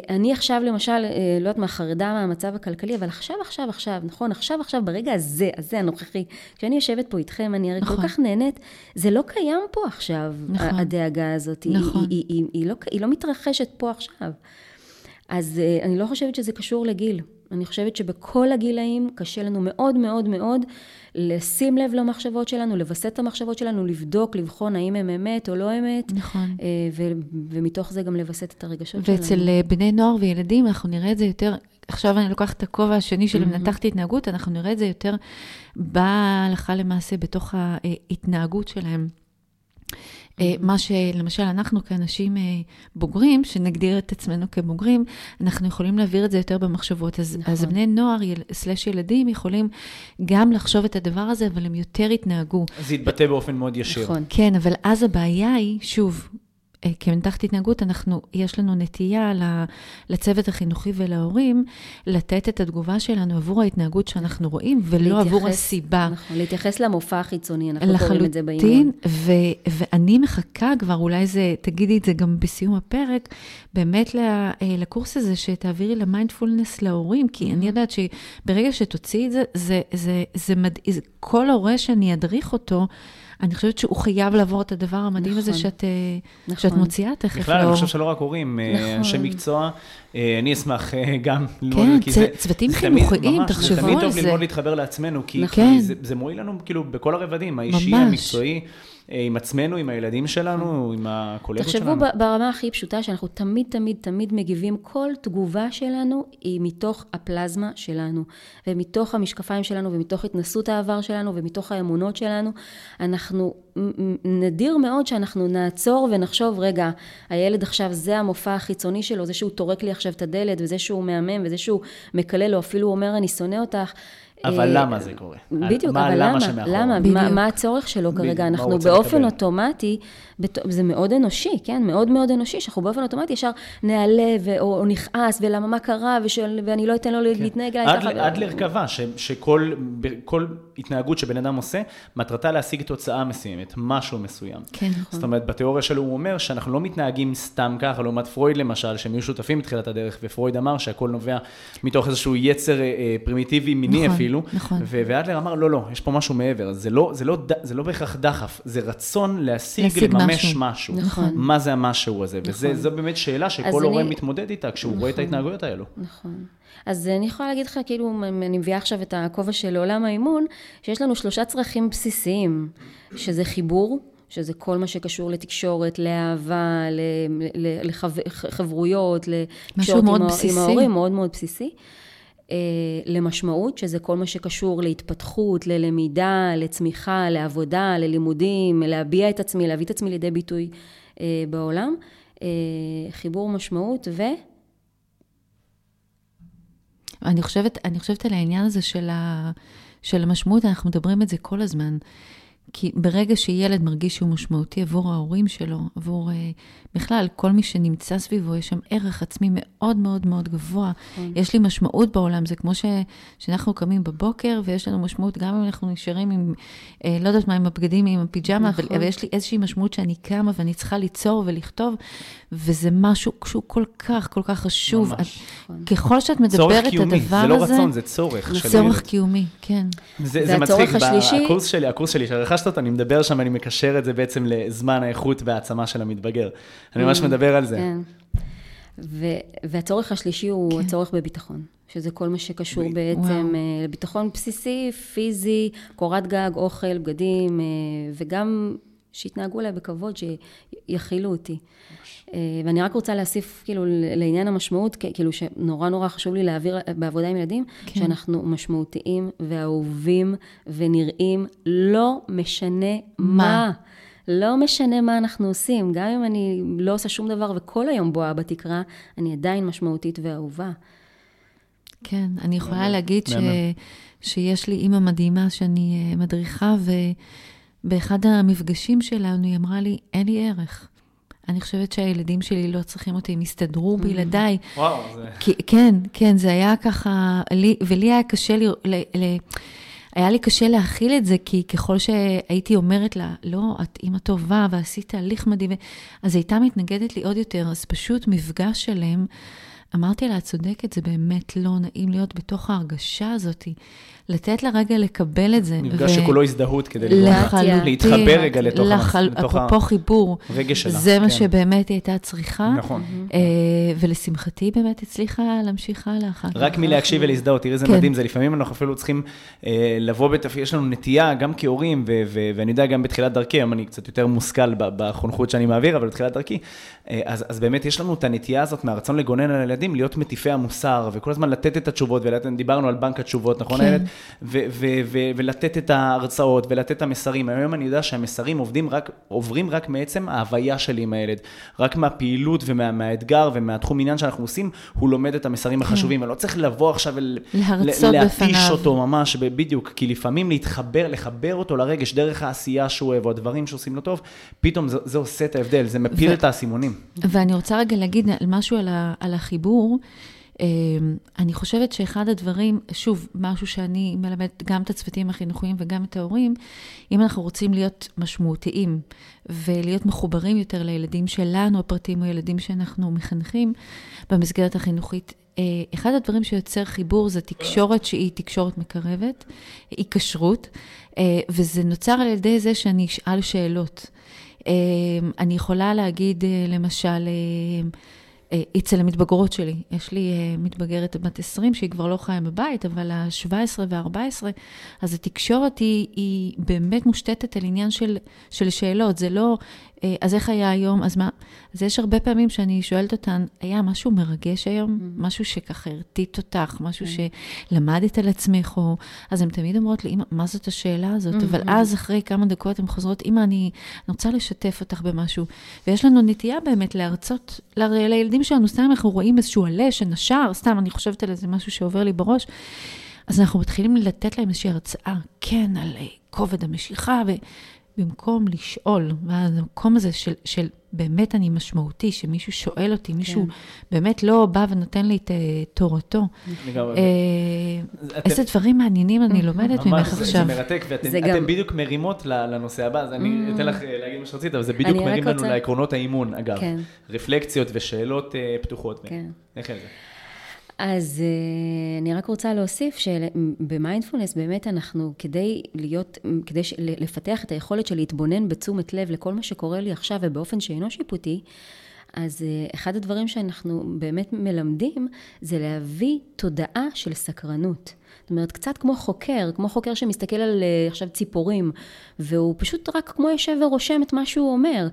אני עכשיו למשל, לא יודעת מה חרדה מהמצב הכלכלי, אבל עכשיו, נכון? עכשיו, ברגע הזה הנוכחי, כשאני יושבת פה איתכם, אני הרי כל כך נהנית, זה לא קיים פה עכשיו, הדאגה הזאת, היא לא מתרחשת פה עכשיו. אז אני לא חושבת שזה קשור לגיל. אני חושבת שבכל הגילאים קשה לנו מאוד מאוד מאוד לשים לב למחשבות שלנו, לבסס את המחשבות שלנו, לבדוק, לבחון האם הם אמת או לא אמת. נכון. ומתוך זה גם לבסס את הרגשות שלנו. ואצל בני נוער וילדים אנחנו נראה את זה יותר, עכשיו אני לוקחת את הכובע השני של מנתחת התנהגות, אנחנו נראה את זה יותר בהלכה למעשה בתוך ההתנהגות שלהם. מה שלמשל אנחנו כאנשים בוגרים, שנגדיר את עצמנו כבוגרים, אנחנו יכולים להעביר את זה יותר במחשבות. אז בני נוער סלש ילדים יכולים גם לחשוב את הדבר הזה, אבל הם יותר התנהגו. זה יתבטא באופן מאוד ישיר. כן, אבל אז הבעיה היא, שוב, כמנתחת התנהגות, יש לנו נטייה לצוות החינוכי ולהורים, לתת את התגובה שלנו עבור ההתנהגות שאנחנו רואים, ולא עבור הסיבה. להתייחס למופע החיצוני, אנחנו קוראים את זה בעניין. לחלוטין, ואני מחכה כבר, אולי תגידי את זה גם בסיום הפרק, באמת לקורס הזה שתעבירי למיינדפולנס להורים, כי אני יודעת שברגע שתוציא את זה, כל הורה שאני אדריך אותו, אני חושבת שהוא חייב לעבור את הדבר המדהים הזה שאת מוציאה תכף. בכלל, אני חושב שלא רק הורים, אנשי מקצוע, אני אשמח גם ללמוד. כן, צוותים חינוכיים, תחשבו על זה. זה תמיד טוב ללמוד להתחבר לעצמנו, כי זה מועיל לנו כאילו בכל הרבדים, האישי, המקצועי, עם עצמנו, עם הילדים שלנו, עם הקולגות שלנו. תחשבו ברמה הכי פשוטה, שאנחנו תמיד, תמיד, תמיד מגיבים, כל תגובה שלנו היא מתוך הפלזמה שלנו, ומתוך המשקפיים שלנו, ומתוך התנסות העבר שלנו, ומתוך האמונות שלנו. אנחנו נדיר מאוד שאנחנו נעצור ונחשוב, רגע, הילד עכשיו זה המופע החיצוני שלו, זה שהוא תורק לי עכשיו את הדלת, וזה שהוא מהמם, וזה שהוא מקלל, או אפילו אומר, אני שונא אותך. אבל למה זה קורה? בדיוק, אבל למה? מה הצורך שלו כרגע? אנחנו באופן אוטומטי, זה מאוד אנושי, כן? מאוד מאוד אנושי, שאנחנו באופן אוטומטי ישר נעלה או נכעס, ולמה מה קרה, ואני לא אתן לו להתנהג אליי ככה. עד לרכבה, שכל התנהגות שבן אדם עושה, מטרתה להשיג תוצאה מסוימת, משהו מסוים. כן, נכון. זאת אומרת, בתיאוריה שלו הוא אומר שאנחנו לא מתנהגים סתם ככה, לעומת פרויד למשל, שהם היו שותפים בתחילת הדרך, ופרויד אמר שהכל נובע מתוך איזשהו יצר פרימיטיבי מיני אפילו. נכון. ואדלר אמר, לא, לא, יש פה משהו מעבר. זה לא בהכרח דחף, זה רצון להשיג, לממש משהו. נכון. מה זה המשהו הזה? וזו באמת שאלה שכל הורה מתמודד איתה, כשהוא רואה את ההתנהגויות האלו. נכון. אז אני יכולה להגיד לך, כאילו, אני מביאה עכשיו את הכובע של עולם האימון, שיש לנו 3 צרכים בסיסיים, שזה חיבור, שזה כל מה שקשור לתקשורת, לאהבה, לחברויות, משהו מאוד בסיסי. עם ההורים, מאוד מאוד בסיסי. למשמעות, שזה כל מה שקשור להתפתחות, ללמידה, לצמיחה, לעבודה, ללימודים, להביע את עצמי, להביא את עצמי לידי ביטוי בעולם. חיבור משמעות ו... אני חושבת על העניין הזה של המשמעות, אנחנו מדברים את זה כל הזמן. כי ברגע שילד מרגיש שהוא משמעותי עבור ההורים שלו, עבור בכלל, כל מי שנמצא סביבו, יש שם ערך עצמי מאוד מאוד מאוד גבוה. יש לי משמעות בעולם, זה כמו שאנחנו קמים בבוקר, ויש לנו משמעות גם אם אנחנו נשארים עם, לא יודעת מה, עם הבגדים, עם הפיג'מה, אבל יש לי איזושהי משמעות שאני קמה, ואני צריכה ליצור ולכתוב, וזה משהו שהוא כל כך, כל כך חשוב. ככל שאת מדברת את הדבר הזה... זה לא רצון, זה צורך. זה צורך קיומי, כן. זה מצחיק, הקורס שלי, שרכשת אותו, אני מדבר שם, אני מקשר את זה בעצם לזמן האיכות והעצמה של המתבגר. אני ממש מדבר על זה. כן. והצורך השלישי הוא הצורך בביטחון, שזה כל מה שקשור בעצם לביטחון בסיסי, פיזי, קורת גג, אוכל, בגדים, וגם שיתנהגו אליי בכבוד, שיחילו אותי. ואני רק רוצה להוסיף, כאילו, לעניין המשמעות, כאילו, שנורא נורא חשוב לי להעביר בעבודה עם ילדים, שאנחנו משמעותיים ואהובים ונראים, לא משנה מה. לא משנה מה אנחנו עושים, גם אם אני לא עושה שום דבר וכל היום בואה בתקרה, אני עדיין משמעותית ואהובה. כן, אני יכולה להגיד שיש לי אימא מדהימה שאני מדריכה, ובאחד המפגשים שלנו היא אמרה לי, אין לי ערך. אני חושבת שהילדים שלי לא צריכים אותי, הם הסתדרו בילדיי. וואו, זה... כן, כן, זה היה ככה, ולי היה קשה היה לי קשה להכיל את זה, כי ככל שהייתי אומרת לה, לא, את אימא טובה, ועשית תהליך מדהים, אז הייתה מתנגדת לי עוד יותר, אז פשוט מפגש שלהם, אמרתי לה, את צודקת, זה באמת לא נעים להיות בתוך ההרגשה הזאת, לתת לה רגע לקבל את זה. מפגש שכולו הזדהות כדי להתחבר רגע לתוך אפרופו חיבור. רגש שלה. זה מה שבאמת היא הייתה צריכה. נכון. ולשמחתי באמת הצליחה להמשיך הלאה. רק מלהקשיב ולהזדהות, תראי זה מדהים, זה לפעמים אנחנו אפילו צריכים לבוא, יש לנו נטייה גם כהורים, ואני יודע גם בתחילת דרכי, אני קצת יותר מושכל בחונכות שאני מעביר, אבל בתחילת דרכי, אז באמת יש לנו את הנטייה הזאת מהרצון לגונן על הילדים, להיות מטיפי המוסר, וכל הזמן לתת את התשובות, ודיברנו על בנק התשובות, נכון, הילד? ולתת את ההרצאות, ולתת את המסרים. היום אני יודע שהמסרים עוברים רק מעצם ההוויה שלי עם הילד, רק מהפעילות ומהאתגר ומהתחום עניין שאנחנו עושים, הוא לומד את המסרים החשובים, אני לא צריך לבוא עכשיו להתיש אותו ממש בדיוק, כי לפעמים לחבר אותו לרגש דרך העשייה שהוא אוהב, או הדברים שעושים לו טוב, פתאום זה עושה את ההבדל, זה מפיל את הסימונים. ואני רוצה רגע להגיד משהו על החיבור, אני חושבת שאחד הדברים, שוב, משהו שאני מלמדת גם את הצוותים החינוכיים וגם את ההורים, אם אנחנו רוצים להיות משמעותיים ולהיות מחוברים יותר לילדים שלנו, הפרטים או ילדים שאנחנו מחנכים במסגרת החינוכית, אחד הדברים שיוצר חיבור זה תקשורת שהיא תקשורת מקרבת, היא קשרות, וזה נוצר על ידי זה שאני אשאל שאלות. אני יכולה להגיד למשל... אצל המתבגרות שלי. יש לי מתבגרת בת 20 שהיא כבר לא חיה בבית, אבל ה-17 וה-14, אז התקשורת היא באמת מושתתת על עניין של שאלות. זה לא, אז איך היה היום? אז מה? אז יש הרבה פעמים שאני שואלת אותן, היה משהו מרגש היום? משהו שככה הרטיט אותך, משהו שלמדת על עצמך? אז הן תמיד אומרות לי, אמא, מה זאת השאלה הזאת? אבל אז אחרי כמה דקות הן חוזרות, אמא, אני רוצה לשתף אותך במשהו. ויש לנו נטייה באמת להרצות לילדים שלנו, סתם אנחנו רואים איזשהו עלה שנשר, סתם אני חושבת על איזה משהו שעובר לי בראש, אז אנחנו מתחילים לתת להם איזושהי הרצאה, כן, על כובד המשיכה, ובמקום לשאול, והמקום הזה של באמת אני משמעותי, שמישהו שואל אותי, מישהו באמת לא בא ונותן לי את תורתו. איזה דברים מעניינים אני לומדת ממך עכשיו. זה מרתק, ואתם בדיוק מרימות לנושא הבא, אז אני אתן לך להגיד מה שרצית, אבל זה בדיוק מרים לנו לעקרונות האימון, אגב. רפלקציות ושאלות פתוחות. איך על זה? אז אני רק רוצה להוסיף שבמיינדפולנס באמת אנחנו כדי לפתח את היכולת של להתבונן בתשומת לב לכל מה שקורה לי עכשיו ובאופן שאינו שיפוטי, אז אחד הדברים שאנחנו באמת מלמדים זה להביא תודעה של סקרנות. זאת אומרת, קצת כמו חוקר שמסתכל על עכשיו ציפורים, והוא פשוט רק כמו יושב ורושם את מה שהוא אומר.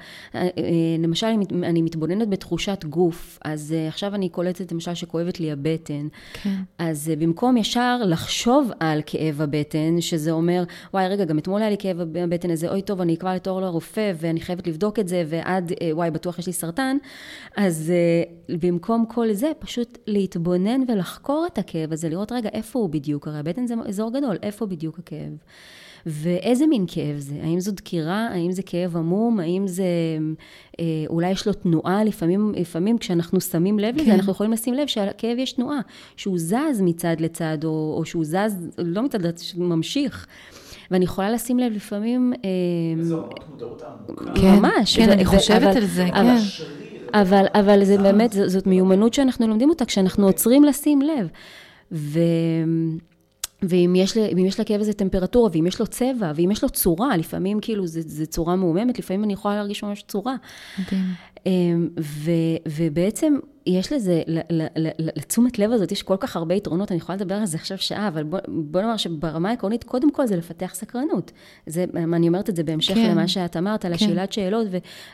למשל, אני מתבוננת בתחושת גוף, אז עכשיו אני קולטת למשל שכואבת לי הבטן. כן. אז במקום ישר לחשוב על כאב הבטן, שזה אומר, וואי רגע, גם אתמול היה לי כאב הבטן הזה, אוי טוב, אני אקבע לתור לרופא, ואני חייבת לבדוק את זה, ועד, וואי, בטוח יש לי סרטן. אז במקום כל זה, פשוט להתבונן ולחקור את הכאב הזה, לראות רגע איפה הוא בדיוק. הרי הבטן זה אזור גדול, איפה בדיוק הכאב? ואיזה מין כאב זה? האם זו דקירה? האם זה כאב עמום? האם זה, אולי יש לו תנועה? לפעמים כשאנחנו שמים לב לזה, אנחנו יכולים לשים לב שהכאב יש תנועה, שהוא זז מצד לצד, או שהוא זז, לא מצד לצד, ממשיך. ואני יכולה לשים לב לפעמים... זו רמת מודעות עמוקה. ממש. כן, אני חושבת על זה. אבל זה באמת, זאת מיומנות שאנחנו לומדים אותה, כשאנחנו עוצרים לשים לב. ואם יש לכאב איזה טמפרטורה, ואם יש לו צבע, ואם יש לו צורה, לפעמים כאילו זה צורה מאוממת, לפעמים אני יכולה להרגיש ממש צורה. ובעצם יש לזה, לתשומת לב הזאת, יש כל כך הרבה יתרונות, אני יכולה לדבר על זה עכשיו שעה, אבל בוא נאמר שברמה העקרונית, קודם כל זה לפתח סקרנות. אני אומרת את זה בהמשך למה שאת אמרת, על השאלת שאלות,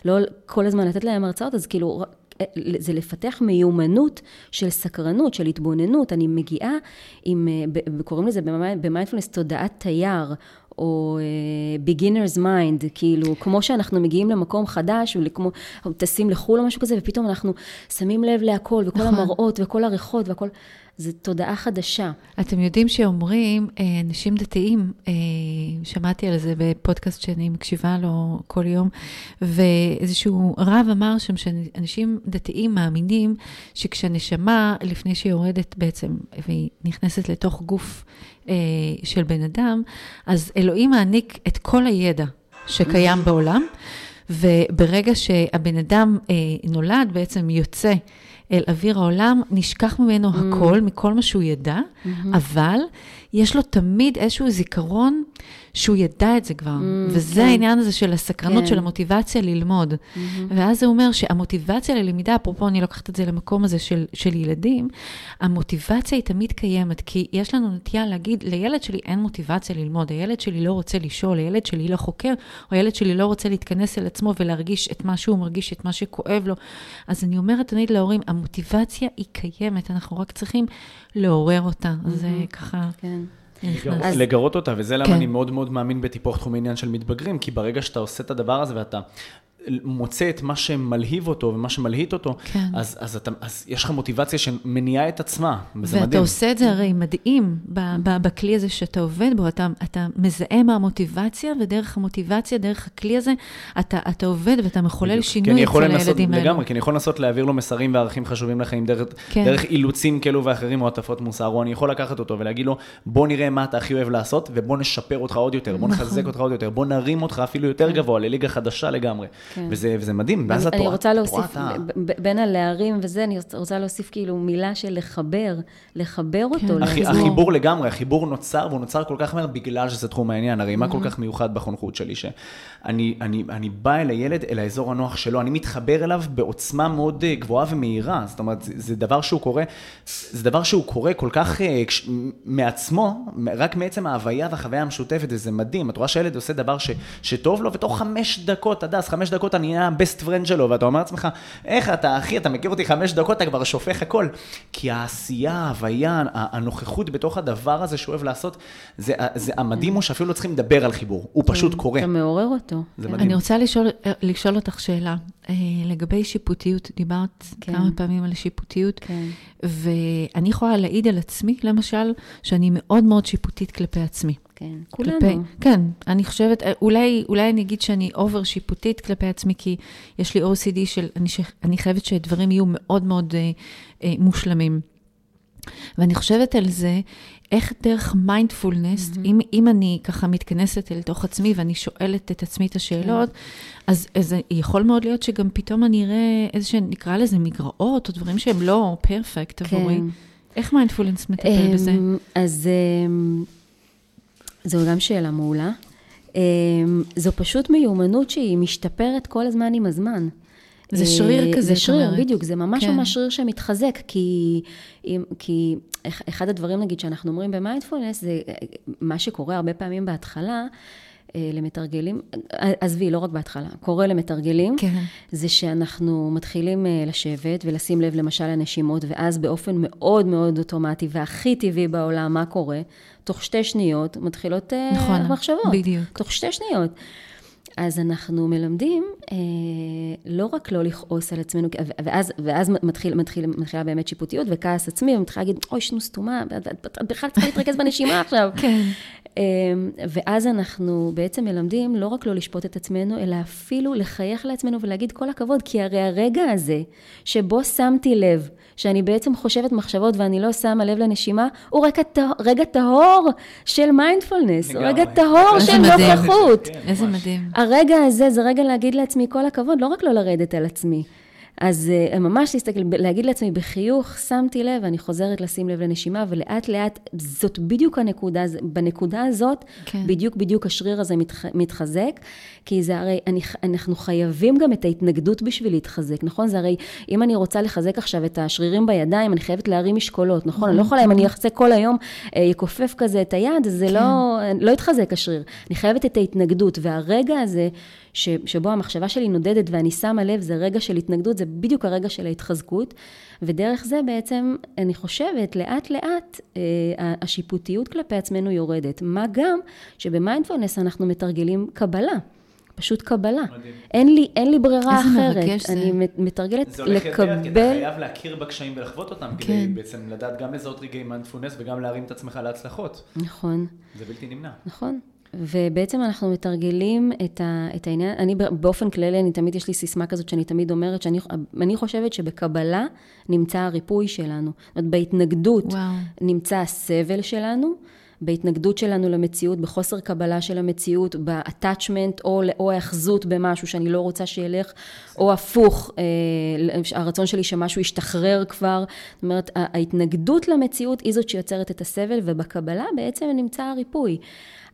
ולא כל הזמן לתת להם הרצאות, אז כאילו... זה לפתח מיומנות של סקרנות, של התבוננות. אני מגיעה עם, קוראים לזה במיינדפולנס תודעת תייר, או beginner's mind, כאילו, כמו שאנחנו מגיעים למקום חדש, וכמו, תשים לחול או משהו כזה, ופתאום אנחנו שמים לב להכל, וכל המראות, וכל הריחות, והכל, זה תודעה חדשה. אתם יודעים שאומרים, אנשים דתיים, שמעתי על זה בפודקאסט שאני מקשיבה לו כל יום, ואיזשהו רב אמר שם שאנשים דתיים מאמינים, שכשנשמה, לפני שהיא יורדת בעצם, והיא נכנסת לתוך גוף של בן אדם, אז אלוהים מעניק את כל הידע שקיים בעולם, וברגע שהבן אדם נולד, בעצם יוצא אל אוויר העולם, נשכח ממנו הכל, מכל מה שהוא ידע, אבל יש לו תמיד איזשהו זיכרון שהוא ידע את זה כבר. וזה העניין הזה של הסקרנות, של המוטיבציה ללמוד. ואז זה אומר שהמוטיבציה ללמידה, אפרופו אני לוקחת את זה למקום הזה של ילדים, המוטיבציה היא תמיד קיימת, כי יש לנו נטייה להגיד, לילד שלי אין מוטיבציה ללמוד, הילד שלי לא רוצה לשאול, הילד שלי לא חוקר, או הילד שלי לא רוצה להתכנס אל עצמו ולהרגיש את מה שהוא מרגיש, את מה שכואב לו. אז אני אומרת תמיד להורים, המוטיבציה היא קיימת, אנחנו רק צריכים לעורר אותה. זה ככה... לגרות אותה, וזה למה אני מאוד מאוד מאמין בטיפוח תחום העניין של מתבגרים, כי ברגע שאתה עושה את הדבר הזה ואתה מוצא את מה שמלהיב אותו ומה שמלהיט אותו, אז יש לך מוטיבציה שמניעה את עצמה, ואתה עושה את זה הרי מדהים בכלי הזה שאתה עובד בו, אתה מזהה מהמוטיבציה, ודרך המוטיבציה, דרך הכלי הזה אתה עובד ואתה מחולל שינוי אצל הילדים האלה. לגמרי, כי אני יכול לנסות להעביר לו מסרים וערכים חשובים לחיים דרך אילוצים כאלו ואחרים, או עטפות מוסר, או אני יכול לקחת אותו ולהגיד לו, בוא נראה מה אתה הכי אוהב לעשות, ובוא נשפר אותך עוד יותר, בוא נחזק אותך עוד יותר, בוא נרים אותך אפילו יותר גבוה, לליגה חדשה לגמרי. וזה מדהים. אני רוצה להוסיף, בין הלהרים וזה, אני רוצה להוסיף כאילו מילה של לחבר, לחבר אותו. החיבור לגמרי, החיבור נוצר, והוא נוצר כל כך מהר בגלל שזה תחום העניין. הרי מה כל כך מיוחד בחונכות שלי, שאני בא אל הילד, אל האזור הנוח שלו, אני מתחבר אליו בעוצמה מאוד גבוהה ומהירה. זאת אומרת, זה דבר שהוא קורה, זה דבר שהוא קורה כל כך מעצמו, רק מעצם ההוויה והחוויה המשותפת, וזה מדהים. את רואה שהילד עושה דבר שטוב לו, ותוך 5 דקות, הדס, 5 דקות אני נהיה הבסט פרנד שלו, ואתה אומר לעצמך, איך אתה, אחי, אתה מכיר אותי 5 דקות, אתה כבר שופך הכל. כי העשייה, ההוויה, הנוכחות בתוך הדבר הזה שאוהב לעשות, זה המדהים הוא שאפילו לא צריכים לדבר על חיבור. הוא פשוט קורה. אתה מעורר אותו. אני רוצה לשאול אותך שאלה. לגבי שיפוטיות, דיברת כמה פעמים על שיפוטיות, ואני יכולה להעיד על עצמי, למשל, שאני מאוד מאוד שיפוטית כלפי עצמי. כן, כולנו. כן, אני חושבת, אולי אני אגיד שאני אובר שיפוטית כלפי עצמי, כי יש לי OCD של, אני חייבת שדברים יהיו מאוד מאוד מושלמים. ואני חושבת על זה, איך דרך מיינדפולנס, אם אני ככה מתכנסת אל תוך עצמי, ואני שואלת את עצמי את השאלות, אז יכול מאוד להיות שגם פתאום אני אראה איזה שנקרא לזה מגרעות, או דברים שהם לא פרפקט עבורי. איך מיינדפולנס מטפל בזה? אז זו גם שאלה מעולה. זו פשוט מיומנות שהיא משתפרת כל הזמן עם הזמן. זה שריר כזה, זאת אומרת. זה שריר, בדיוק, זה ממש ממש שריר שמתחזק, כי אחד הדברים, נגיד, שאנחנו אומרים במיינדפולנס, זה מה שקורה הרבה פעמים בהתחלה, למתרגלים, עזבי, לא רק בהתחלה, קורה למתרגלים, זה שאנחנו מתחילים לשבת ולשים לב למשל לנשימות, ואז באופן מאוד מאוד אוטומטי והכי טבעי בעולם, מה קורה? תוך 2 שניות מתחילות מחשבות. בדיוק. תוך 2 שניות. אז אנחנו מלמדים לא רק לא לכעוס על עצמנו, ואז מתחילה באמת שיפוטיות וכעס עצמי, ומתחילה להגיד, אוי, שנו סתומה, בכלל צריכה להתרכז בנשימה עכשיו. כן. ואז אנחנו בעצם מלמדים לא רק לא לשפוט את עצמנו, אלא אפילו לחייך לעצמנו ולהגיד כל הכבוד, כי הרי הרגע הזה שבו שמתי לב, שאני בעצם חושבת מחשבות ואני לא שמה לב לנשימה, הוא רגע טהור של מיינדפולנס, הוא רגע טהור של נוכחות. איזה מדהים. הרגע הזה זה רגע להגיד לעצמי כל הכבוד, לא רק לא לרדת על עצמי. אז ממש להסתכל, להגיד לעצמי בחיוך, שמתי לב, אני חוזרת לשים לב לנשימה, ולאט לאט, זאת בדיוק הנקודה, בנקודה הזאת, בדיוק השריר הזה מתחזק, כי זה הרי, אנחנו חייבים גם את ההתנגדות בשביל להתחזק, נכון? זה הרי, אם אני רוצה לחזק עכשיו את השרירים בידיים, אני חייבת להרים משקולות, נכון? אני לא יכולה, אם אני אחצה כל היום, יקופף כזה את היד, זה לא יתחזק השריר. אני חייבת את ההתנגדות, והרגע הזה, שבו המחשבה שלי נודדת ואני שמה לב, זה רגע של התנגדות, זה בדיוק הרגע של ההתחזקות, ודרך זה בעצם, אני חושבת, לאט לאט, השיפוטיות כלפי עצמנו יורדת. מה גם שבמיינדפולנס אנחנו מתרגלים קבלה. פשוט קבלה. אין לי ברירה אחרת. אני מתרגלת לקבל. זה הולך יותר, כי אתה חייב להכיר בקשיים ולחוות אותם, כדי בעצם לדעת גם לזהות רגעי מיינדפולנס, וגם להרים את עצמך להצלחות. נכון. זה בלתי נמנע. נכון. ובעצם אנחנו מתרגלים את העניין, אני באופן כללי, אני תמיד, יש לי סיסמה כזאת שאני תמיד אומרת, שאני חושבת שבקבלה נמצא הריפוי שלנו. זאת אומרת, בהתנגדות נמצא הסבל שלנו, בהתנגדות שלנו למציאות, בחוסר קבלה של המציאות, באטאצ'מנט או האחזות במשהו שאני לא רוצה שילך, או הפוך, הרצון שלי שמשהו ישתחרר כבר. זאת אומרת, ההתנגדות למציאות היא זאת שיוצרת את הסבל, ובקבלה בעצם נמצא הריפוי.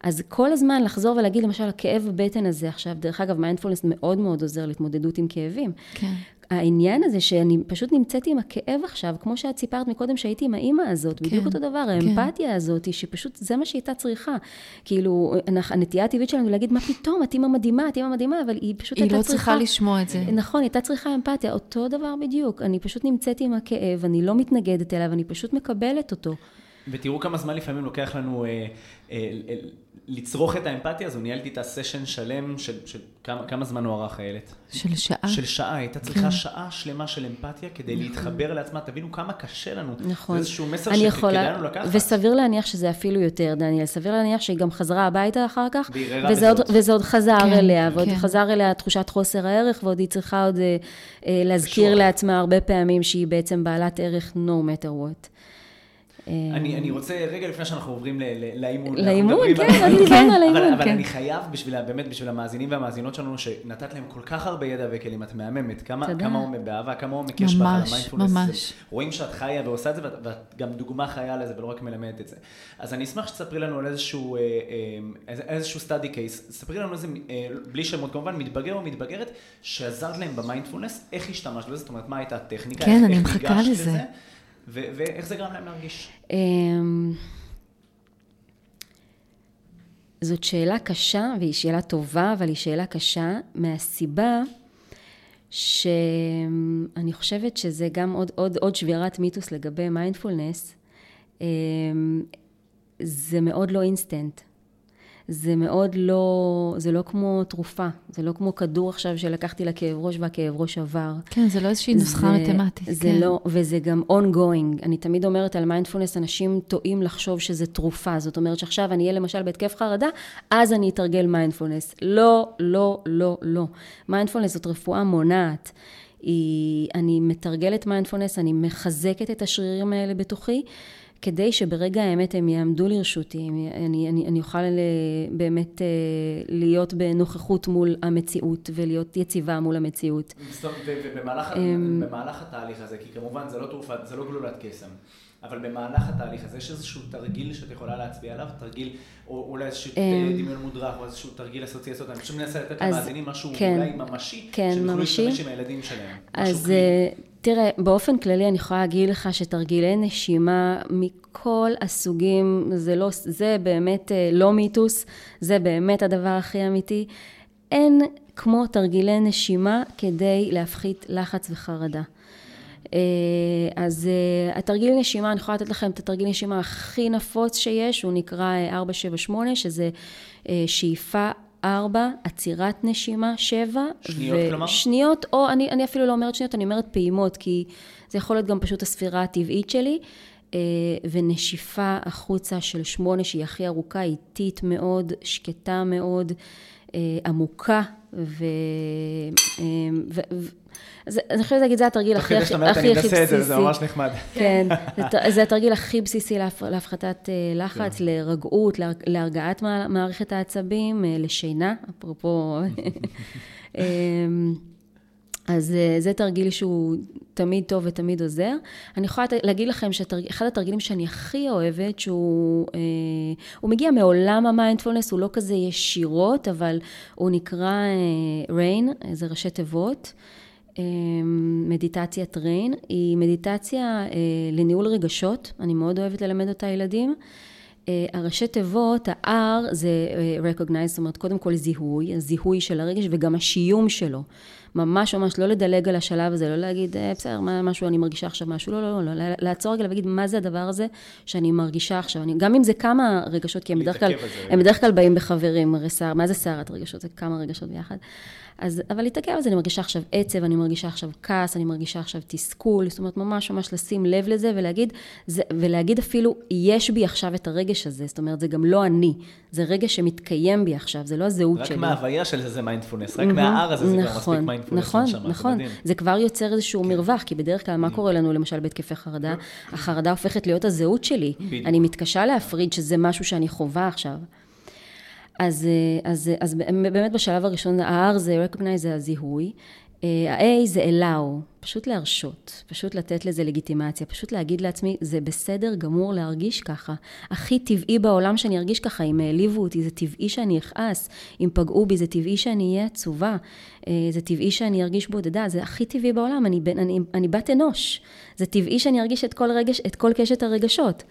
אז כל הזמן לחזור ולהגיד, למשל, הכאב בבטן הזה עכשיו, דרך אגב, מיינדפולנס מאוד מאוד עוזר להתמודדות עם כאבים. כן. העניין הזה שאני פשוט נמצאתי עם הכאב עכשיו, כמו שאת סיפרת מקודם שהייתי עם האמא הזאת, בדיוק אותו דבר, האמפתיה הזאת, שפשוט זה מה שהייתה צריכה. כאילו, הנטייה הטבעית שלנו להגיד, מה פתאום, את אמא מדהימה, אבל היא פשוט הייתה צריכה. היא לא צריכה לשמוע את זה. נכון, הייתה צריכה אמפתיה, אותו דבר בדיוק. אני פשוט נמצאתי עם הכאב, אני לא מתנגדת אליו, אני פשוט מקבלת אותו. ותראו כמה זמן לפעמים לוקח לנו לצרוך את האמפתיה הזו, ניהלתי את הסשן שלם של כמה זמן הוא ערך איילת? של שעה. של שעה, הייתה צריכה שעה שלמה של אמפתיה כדי להתחבר לעצמה, תבינו כמה קשה לנו. נכון. זה איזשהו מסר שכדאי לנו לקחת. וסביר להניח שזה אפילו יותר, דניאל, סביר להניח שהיא גם חזרה הביתה אחר כך, וזה עוד חזר אליה, ועוד חזר אליה תחושת חוסר הערך, ועוד היא צריכה עוד להזכיר לעצמה הרבה פעמים שהיא בעצם בעלת ערך no matter what. אני רוצה, רגע לפני שאנחנו עוברים לאימון. לאימון, כן, אני דיברנו על האימון. אבל אני חייב באמת בשביל המאזינים והמאזינות שלנו, שנתת להם כל כך הרבה ידע וכלים, את מהממת, כמה עומק באהבה, כמה עומק יש בך על המיינדפולנס. ממש. רואים שאת חיה ועושה את זה, ואת גם דוגמה חיה לזה ולא רק מלמדת את זה. אז אני אשמח שתספרי לנו על איזשהו סטאדי קייס, תספרי לנו איזה, בלי שמות כמובן, מתבגר או מתבגרת, שעזרת להם במיינדפולנס, איך השתמשת לזה, זאת אומרת, מה הייתה הטכניקה, איך הגשת לזה. ואיך זה גרם להם להרגיש? זאת שאלה קשה, והיא שאלה טובה, אבל היא שאלה קשה, מהסיבה שאני חושבת שזה גם עוד שבירת מיתוס לגבי מיינדפולנס, זה מאוד לא אינסטנט. זה מאוד לא, זה לא כמו תרופה, זה לא כמו כדור עכשיו שלקחתי לכאב ראש והכאב ראש עבר. כן, זה לא איזושהי נוסחה מתמטית. זה כן. לא, וזה גם ongoing. אני תמיד אומרת על מיינדפולנס, אנשים טועים לחשוב שזה תרופה. זאת אומרת שעכשיו אני אהיה למשל בהתקף חרדה, אז אני אתרגל מיינדפולנס. לא, לא, לא, לא. מיינדפולנס זאת רפואה מונעת. אני מתרגלת מיינדפולנס, אני מחזקת את השרירים האלה בתוכי, כדי שברגע האמת הם יעמדו לרשותי, אני אוכל באמת להיות בנוכחות מול המציאות, ולהיות יציבה מול המציאות. ובמהלך התהליך הזה, כי כמובן זה לא תרופה, זה לא גלולת קסם, אבל במהלך התהליך הזה, יש איזשהו תרגיל שאת יכולה להצביע עליו, תרגיל, או אולי איזשהו דמיון מודרך, או איזשהו תרגיל אסוציאציות, אני חושב מנסה לתת למאזינים משהו אולי ממשי, שהם יכולים להשתמש עם הילדים שלהם. אז תראה, באופן כללי אני יכולה להגיד לך שתרגילי נשימה מכל הסוגים, זה באמת לא מיתוס, זה באמת הדבר הכי אמיתי. אין כמו תרגילי נשימה כדי להפחית לחץ וחרדה. אז התרגיל נשימה, אני יכולה לתת לכם את התרגיל נשימה הכי נפוץ שיש, הוא נקרא 478, שזה שאיפה, 4, עצירת נשימה, 7. שניות כלומר? שניות, או אני אפילו לא אומרת שניות, אני אומרת פעימות, כי זה יכול להיות גם פשוט הספירה הטבעית שלי, ונשיפה החוצה של 8, שהיא הכי ארוכה, איטית מאוד, שקטה מאוד, עמוקה, אני חושבת להגיד, זה התרגיל הכי בסיסי. אני אנסה את זה, זה ממש נחמד. כן, זה התרגיל הכי בסיסי להפחתת לחץ, לרגעות, להרגעת מערכת העצבים, לשינה, אפרופו. אז זה תרגיל שהוא תמיד טוב ותמיד עוזר. אני יכולה להגיד לכם שאחד התרגילים שאני הכי אוהבת, שהוא מגיע מעולם המיינדפולנס, הוא לא כזה ישירות, אבל הוא נקרא RAIN, זה ראשי תיבות, מדיטציית RAIN, היא מדיטציה לניהול רגשות, אני מאוד אוהבת ללמד אותה ילדים. הראשי תיבות, ה-R זה recognize, זאת אומרת, קודם כל זיהוי, הזיהוי של הרגש וגם השיום שלו. ממש ממש לא לדלג על השלב הזה, לא להגיד, בסדר, משהו, אני מרגישה עכשיו משהו, לא, לא, לא, לא, לעצור רגע ולהגיד, מה זה הדבר הזה שאני מרגישה עכשיו? גם אם זה כמה רגשות, כי הם בדרך כלל באים בחברים, מה זה סערת רגשות? זה כמה רגשות ביחד. אבל להתעכב על זה, אני מרגישה עכשיו עצב, אני מרגישה עכשיו כעס, אני מרגישה עכשיו תסכול, זאת אומרת, ממש ממש לשים לב לזה ולהגיד אפילו, יש בי עכשיו את הרגש הזה, זאת אומרת, זה גם לא אני, זה רגש שמתקיים בי עכשיו, זה לא הזהות שלי. רק מההוויה של זה זה מיינדפולנס, רק מהער הזה זה כבר מספיק מיינדפולנס. נכון, נכון, זה כבר יוצר איזשהו מרווח, כי בדרך כלל מה קורה לנו למשל בהתקפי חרדה, החרדה הופכת להיות הזהות שלי, אני מתקשה להפריד שזה משהו שאני חווה עכשיו. אז באמת בשלב הראשון, ה-R זה recognize, זה הזיהוי, ה-A זה allow, פשוט להרשות, פשוט לתת לזה לגיטימציה, פשוט להגיד לעצמי, זה בסדר גמור להרגיש ככה, הכי טבעי בעולם שאני ארגיש ככה, אם העליבו אותי, זה טבעי שאני אכעס, אם פגעו בי, זה טבעי שאני אהיה עצובה, זה טבעי שאני ארגיש בודדה, זה הכי טבעי בעולם, אני בת אנוש, זה טבעי שאני ארגיש את כל רגש, את כל קשת הרגשות.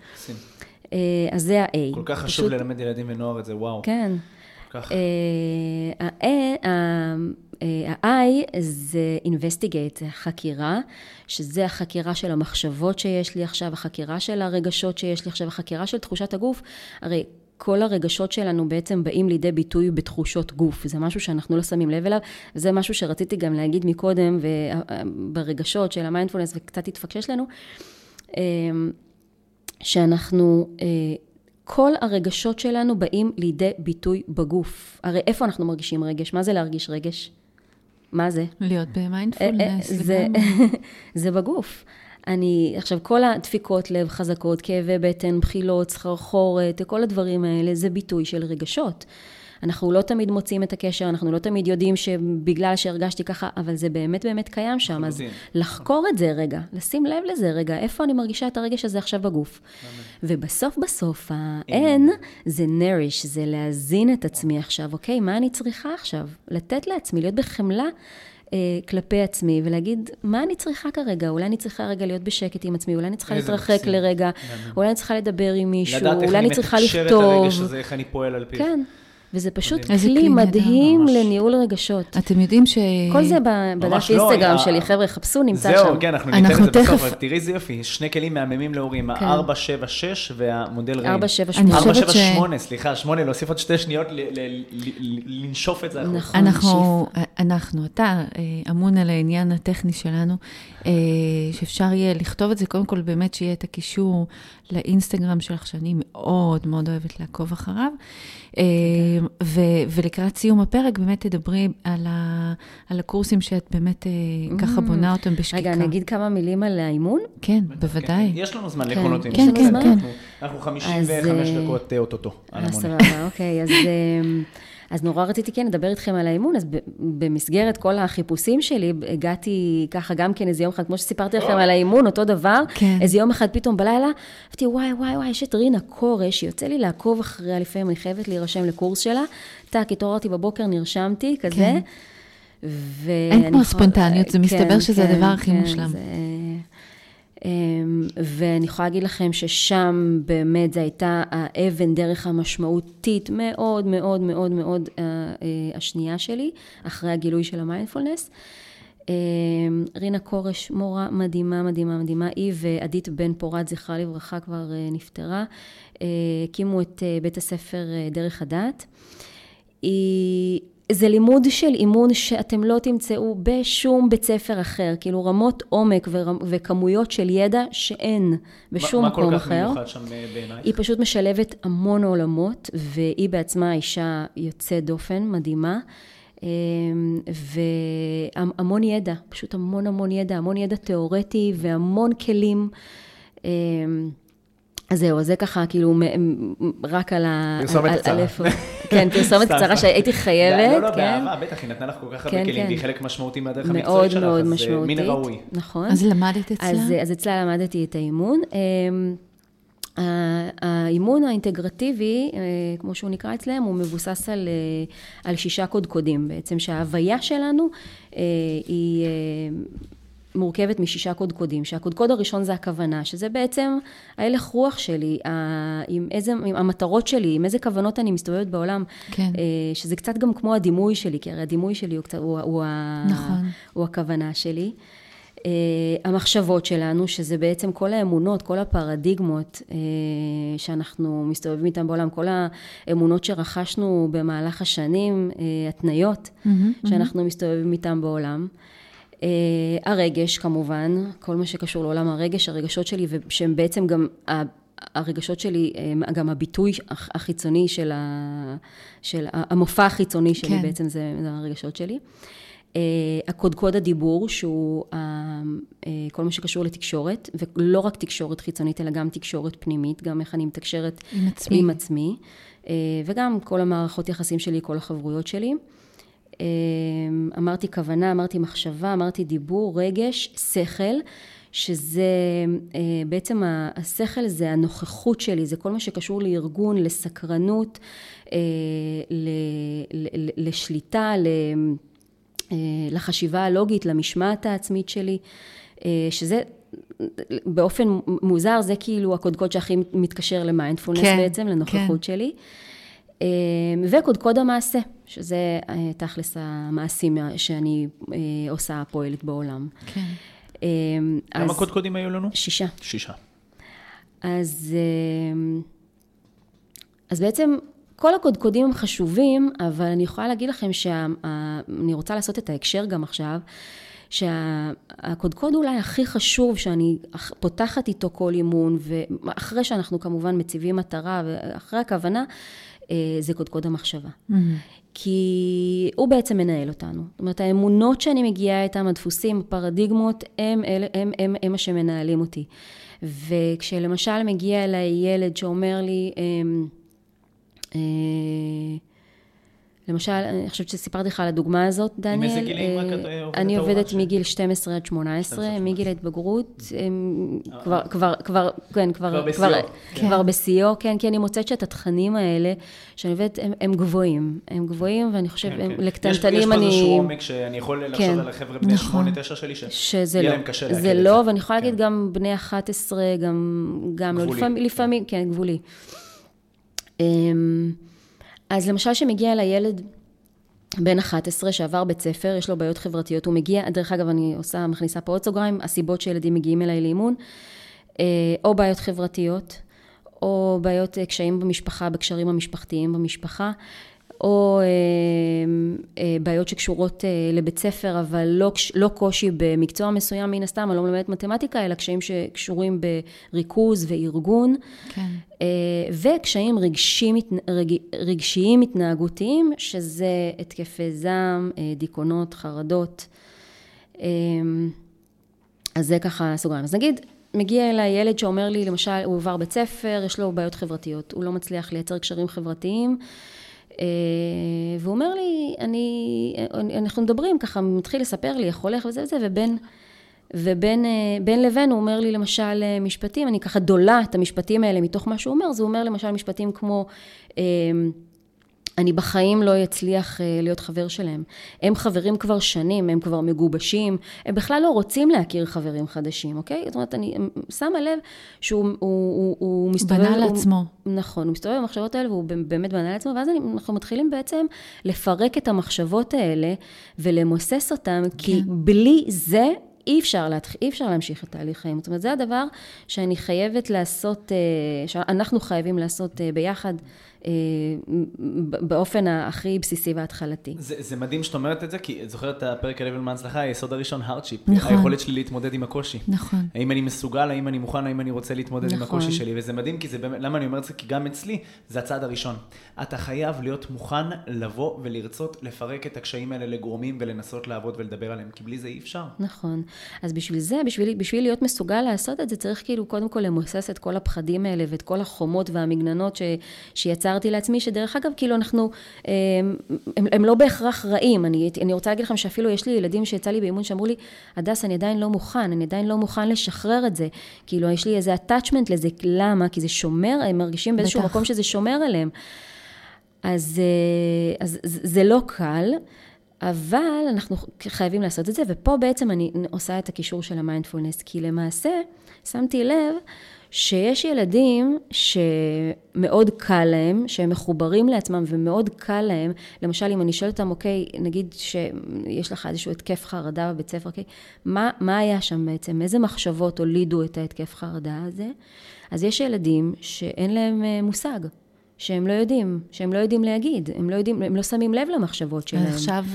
אז זה ה-A. כל כך חשוב ללמד ילדים ונוער את זה, וואו. כן. ה-I זה investigate, זה חקירה, שזה החקירה של המחשבות שיש לי עכשיו, החקירה של הרגשות שיש לי עכשיו, החקירה של תחושת הגוף. הרי כל הרגשות שלנו בעצם באים לידי ביטוי בתחושות גוף. זה משהו שאנחנו לא שמים לב אליו. זה משהו שרציתי גם להגיד מקודם, ברגשות של המיינדפולנס, וקצת התפקשש לנו. שאנחנו, כל הרגשות שלנו באים לידי ביטוי בגוף. הרי איפה אנחנו מרגישים רגש? מה זה להרגיש רגש? מה זה? להיות במיינדפולנס. זה בגוף. אני, עכשיו, כל הדפיקות לב חזקות, כאבי בטן, בחילות, סחרחורת, כל הדברים האלה, זה ביטוי של רגשות. אנחנו לא תמיד מוצאים את הקשר, אנחנו לא תמיד יודעים שבגלל שהרגשתי ככה, אבל זה באמת באמת קיים שם. אז לחקור את זה רגע, לשים לב לזה רגע, איפה אני מרגישה את הרגש הזה עכשיו בגוף. ובסוף בסוף, ה-N זה nourish, זה להזין את עצמי עכשיו, אוקיי? מה אני צריכה עכשיו? לתת לעצמי, להיות בחמלה כלפי עצמי, ולהגיד, מה אני צריכה כרגע? אולי אני צריכה רגע להיות בשקט עם עצמי, אולי אני צריכה להתרחק לרגע, אולי אני צריכה לדבר עם מישהו, אולי אני צריכה לכתוב. כן. וזה פשוט כלי מדהים לניהול רגשות. אתם יודעים ש... כל זה בדף אינסטגרם שלי, חבר'ה, חפשו, נמצא שם. זהו, כן, אנחנו ניתן את זה בסוף, אבל תראי זה יופי, שני כלים מהממים להורים, ה-476 והמודל רעים. 478. 478, סליחה, 8, להוסיף עוד 2 שניות, לנשוף את זה. אנחנו, אתה אמון על העניין הטכני שלנו, שאפשר יהיה לכתוב את זה, קודם כל באמת שיהיה את הקישור לאינסטגרם שלך, שאני מאוד מאוד אוהבת לעקוב אחריו, ולקראת סיום הפרק, באמת תדברי על הקורסים שאת באמת ככה בונה אותם בשקיקה. רגע, אני אגיד כמה מילים על האימון? כן, בוודאי. יש לנו זמן לכל אותם. כן, כן, כן. אנחנו 55 דקות אוטוטו. סבבה, אוקיי, אז נורא רציתי כן לדבר איתכם על האימון, אז במסגרת כל החיפושים שלי, הגעתי ככה גם כן איזה יום אחד, כמו שסיפרתי לכם על האימון, אותו דבר, איזה יום אחד פתאום בלילה, אמרתי, וואי, וואי, וואי, יש את רינה קורש, יוצא לי לעקוב אחריה, לפעמים אני חייבת להירשם לקורס שלה, טק, התעוררתי בבוקר, נרשמתי, כזה, אין כמו ספונטניות, זה מסתבר שזה הדבר הכי מושלם. ואני יכולה להגיד לכם ששם באמת זה הייתה האבן דרך המשמעותית מאוד מאוד מאוד מאוד השנייה שלי, אחרי הגילוי של המיינדפולנס. רינה קורש, מורה מדהימה, מדהימה, מדהימה, היא ועדית בן פורת, זכרה לברכה, כבר נפטרה, הקימו את בית הספר דרך הדת. היא... זה לימוד של אימון שאתם לא תמצאו בשום בית ספר אחר, כאילו רמות עומק וכמויות של ידע שאין בשום מקום אחר. מה כל כך מיוחד שם בעינייך? היא פשוט משלבת המון עולמות, והיא בעצמה אישה יוצאת דופן, מדהימה, והמון ידע, פשוט המון המון ידע, המון ידע תיאורטי והמון כלים. אז זהו, זה ככה, כאילו, רק על ה... פרסומת קצרה. כן, פרסומת קצרה שהייתי חייבת. לא, באהבה, בטח, היא נתנה לך כל כך הרבה כלים, היא חלק משמעותי מהדרך המקצועית שלך, מאוד מאוד משמעותית. אז מין ראוי. נכון. אז למדת אצלה? אז אצלה למדתי את האימון. האימון האינטגרטיבי, כמו שהוא נקרא אצלם, הוא מבוסס על 6 קודקודים, בעצם שההוויה שלנו היא... מורכבת מ6 קודקודים, שהקודקוד הראשון זה הכוונה, שזה בעצם ההלך רוח שלי, עם המטרות שלי, עם איזה כוונות אני מסתובבת בעולם, כן. שזה קצת גם כמו הדימוי שלי, כי הרי הדימוי שלי הוא הכוונה שלי. המחשבות שלנו, שזה בעצם כל האמונות, כל הפרדיגמות שאנחנו מסתובבים איתן בעולם, כל האמונות שרכשנו במהלך השנים, התניות שאנחנו מסתובבים איתן בעולם. הרגש כמובן, כל מה שקשור לעולם הרגש, הרגשות שלי, ושהם בעצם גם, הרגשות שלי, גם הביטוי החיצוני של המופע החיצוני שלי, בעצם זה הרגשות שלי. הקודקוד הדיבור, שהוא כל מה שקשור לתקשורת, ולא רק תקשורת חיצונית, אלא גם תקשורת פנימית, גם איך אני מתקשרת עם עצמי, וגם כל המערכות יחסים שלי, כל החברויות שלי. אמרתי כוונה, אמרתי מחשבה, אמרתי דיבור, רגש, שכל, שזה בעצם השכל זה הנוכחות שלי, זה כל מה שקשור לארגון, לסקרנות, לשליטה, לחשיבה הלוגית, למשמעת העצמית שלי, שזה באופן מוזר, זה כאילו הקודקוד שהכי מתקשר למיינדפולנס בעצם, לנוכחות שלי. וקודקוד המעשה, שזה תכלס המעשים שאני עושה פועלת בעולם. כן. כמה קודקודים היו לנו? 6. אז בעצם כל הקודקודים הם חשובים, אבל אני יכולה להגיד לכם שאני רוצה לעשות את ההקשר גם עכשיו, שהקודקוד אולי הכי חשוב שאני פותחת איתו כל אימון, ואחרי שאנחנו כמובן מציבים מטרה ואחרי הכוונה, זה קודקוד המחשבה. כי הוא בעצם מנהל אותנו. זאת אומרת, האמונות שאני מגיעה איתם, הדפוסים, הפרדיגמות, הם מה שמנהלים אותי. וכשלמשל מגיע אליי ילד שאומר לי, למשל, אני חושבת שסיפרתי לך על הדוגמה הזאת, דניאל. אני עובדת מגיל 12 עד 18, מגיל התבגרות, כבר בסיוע, כן, כי אני מוצאת שאת התכנים האלה, שאני עובדת, הם גבוהים, הם גבוהים, ואני חושבת, לקטנטנים אני... יש פה איזשהו עומק שאני יכול לחשוב על החבר'ה בני 8-9 שלי, שזה לא, זה לא, ואני יכולה להגיד גם בני 11, גם לפעמים, כן, גבולי. אז למשל שמגיע לילד בן 11 שעבר בית ספר, יש לו בעיות חברתיות, הוא מגיע, דרך אגב אני עושה, מכניסה פה עוד סוגריים, הסיבות שילדים מגיעים אליי לאימון, או בעיות חברתיות, או בעיות קשיים במשפחה, בקשרים המשפחתיים במשפחה, או בעיות שקשורות לבית ספר, אבל לא קושי במקצוע מסוים מן הסתם, אני לא מלמדת מתמטיקה, אלא קשיים שקשורים בריכוז וארגון, וקשיים רגשיים התנהגותיים, שזה התקפי זעם, דיכאונות, חרדות. אז זה ככה סוגריים. אז נגיד, מגיע אליי ילד שאומר לי, למשל, הוא עבר בית ספר, יש לו בעיות חברתיות, הוא לא מצליח לייצר קשרים חברתיים, והוא אומר לי, אנחנו מדברים ככה, מתחיל לספר לי, איך הולך וזה וזה, ובין לבין הוא אומר לי למשל משפטים, אני ככה דולה את המשפטים האלה מתוך מה שהוא אומר, זה אומר למשל משפטים כמו, אני בחיים לא יצליח להיות חבר שלהם. הם חברים כבר שנים, הם כבר מגובשים, הם בכלל לא רוצים להכיר חברים חדשים, אוקיי? זאת אומרת, אני שמה לב שהוא מסתובב... בנה לעצמו. נכון, הוא מסתובב במחשבות האלה, והוא באמת בנה לעצמו, ואז אנחנו מתחילים בעצם לפרק את המחשבות האלה, ולמוסס אותם, כי בלי זה... אי אפשר להמשיך את תהליך חיים. זאת אומרת, זה הדבר שאני חייבת לעשות, שאנחנו חייבים לעשות ביחד, באופן הכי בסיסי וההתחלתי. זה מדהים שאת אומרת את זה, כי את זוכרת את הפרק הלבל מהצלחה, היסוד הראשון, הרדשיפ. נכון. היכולת שלי להתמודד עם הקושי. נכון. האם אני מסוגל, האם אני מוכן, האם אני רוצה להתמודד עם הקושי שלי. וזה מדהים, כי זה באמת, למה אני אומר את זה? כי גם אצלי, זה הצעד הראשון. אתה חייב להיות מוכן לבוא ולרצות לפרק את הקשיים האלה לגורמים ולנסות לעבוד ולדבר עליהם, כי בלי זה אי אפשר. נכון. אז בשביל זה, בשביל להיות מסוגל לעשות את זה, צריך כאילו קודם כל למוסס את כל הפחדים האלה ואת כל החומות והמגננות שיצרתי לעצמי, שדרך אגב, כאילו אנחנו, הם לא בהכרח רעים. אני רוצה להגיד לכם שאפילו יש לי ילדים שיצא לי באימון שאמרו לי, הדס, אני עדיין לא מוכן לשחרר את זה. כאילו, יש לי איזה attachment לזה. למה? כי זה שומר, הם מרגישים באיזשהו מקום שזה שומר עליהם. אז זה לא קל. אבל אנחנו חייבים לעשות את זה, ופה בעצם אני עושה את הקישור של המיינדפולנס, כי למעשה שמתי לב שיש ילדים שמאוד קל להם, שהם מחוברים לעצמם ומאוד קל להם, למשל אם אני שואלת אותם, אוקיי, נגיד שיש לך איזשהו התקף חרדה בבית ספר, אוקיי, מה היה שם בעצם? איזה מחשבות הולידו את ההתקף חרדה הזה? אז יש ילדים שאין להם מושג. שהם לא יודעים להגיד, הם לא שמים לב למחשבות שלהם. ועכשיו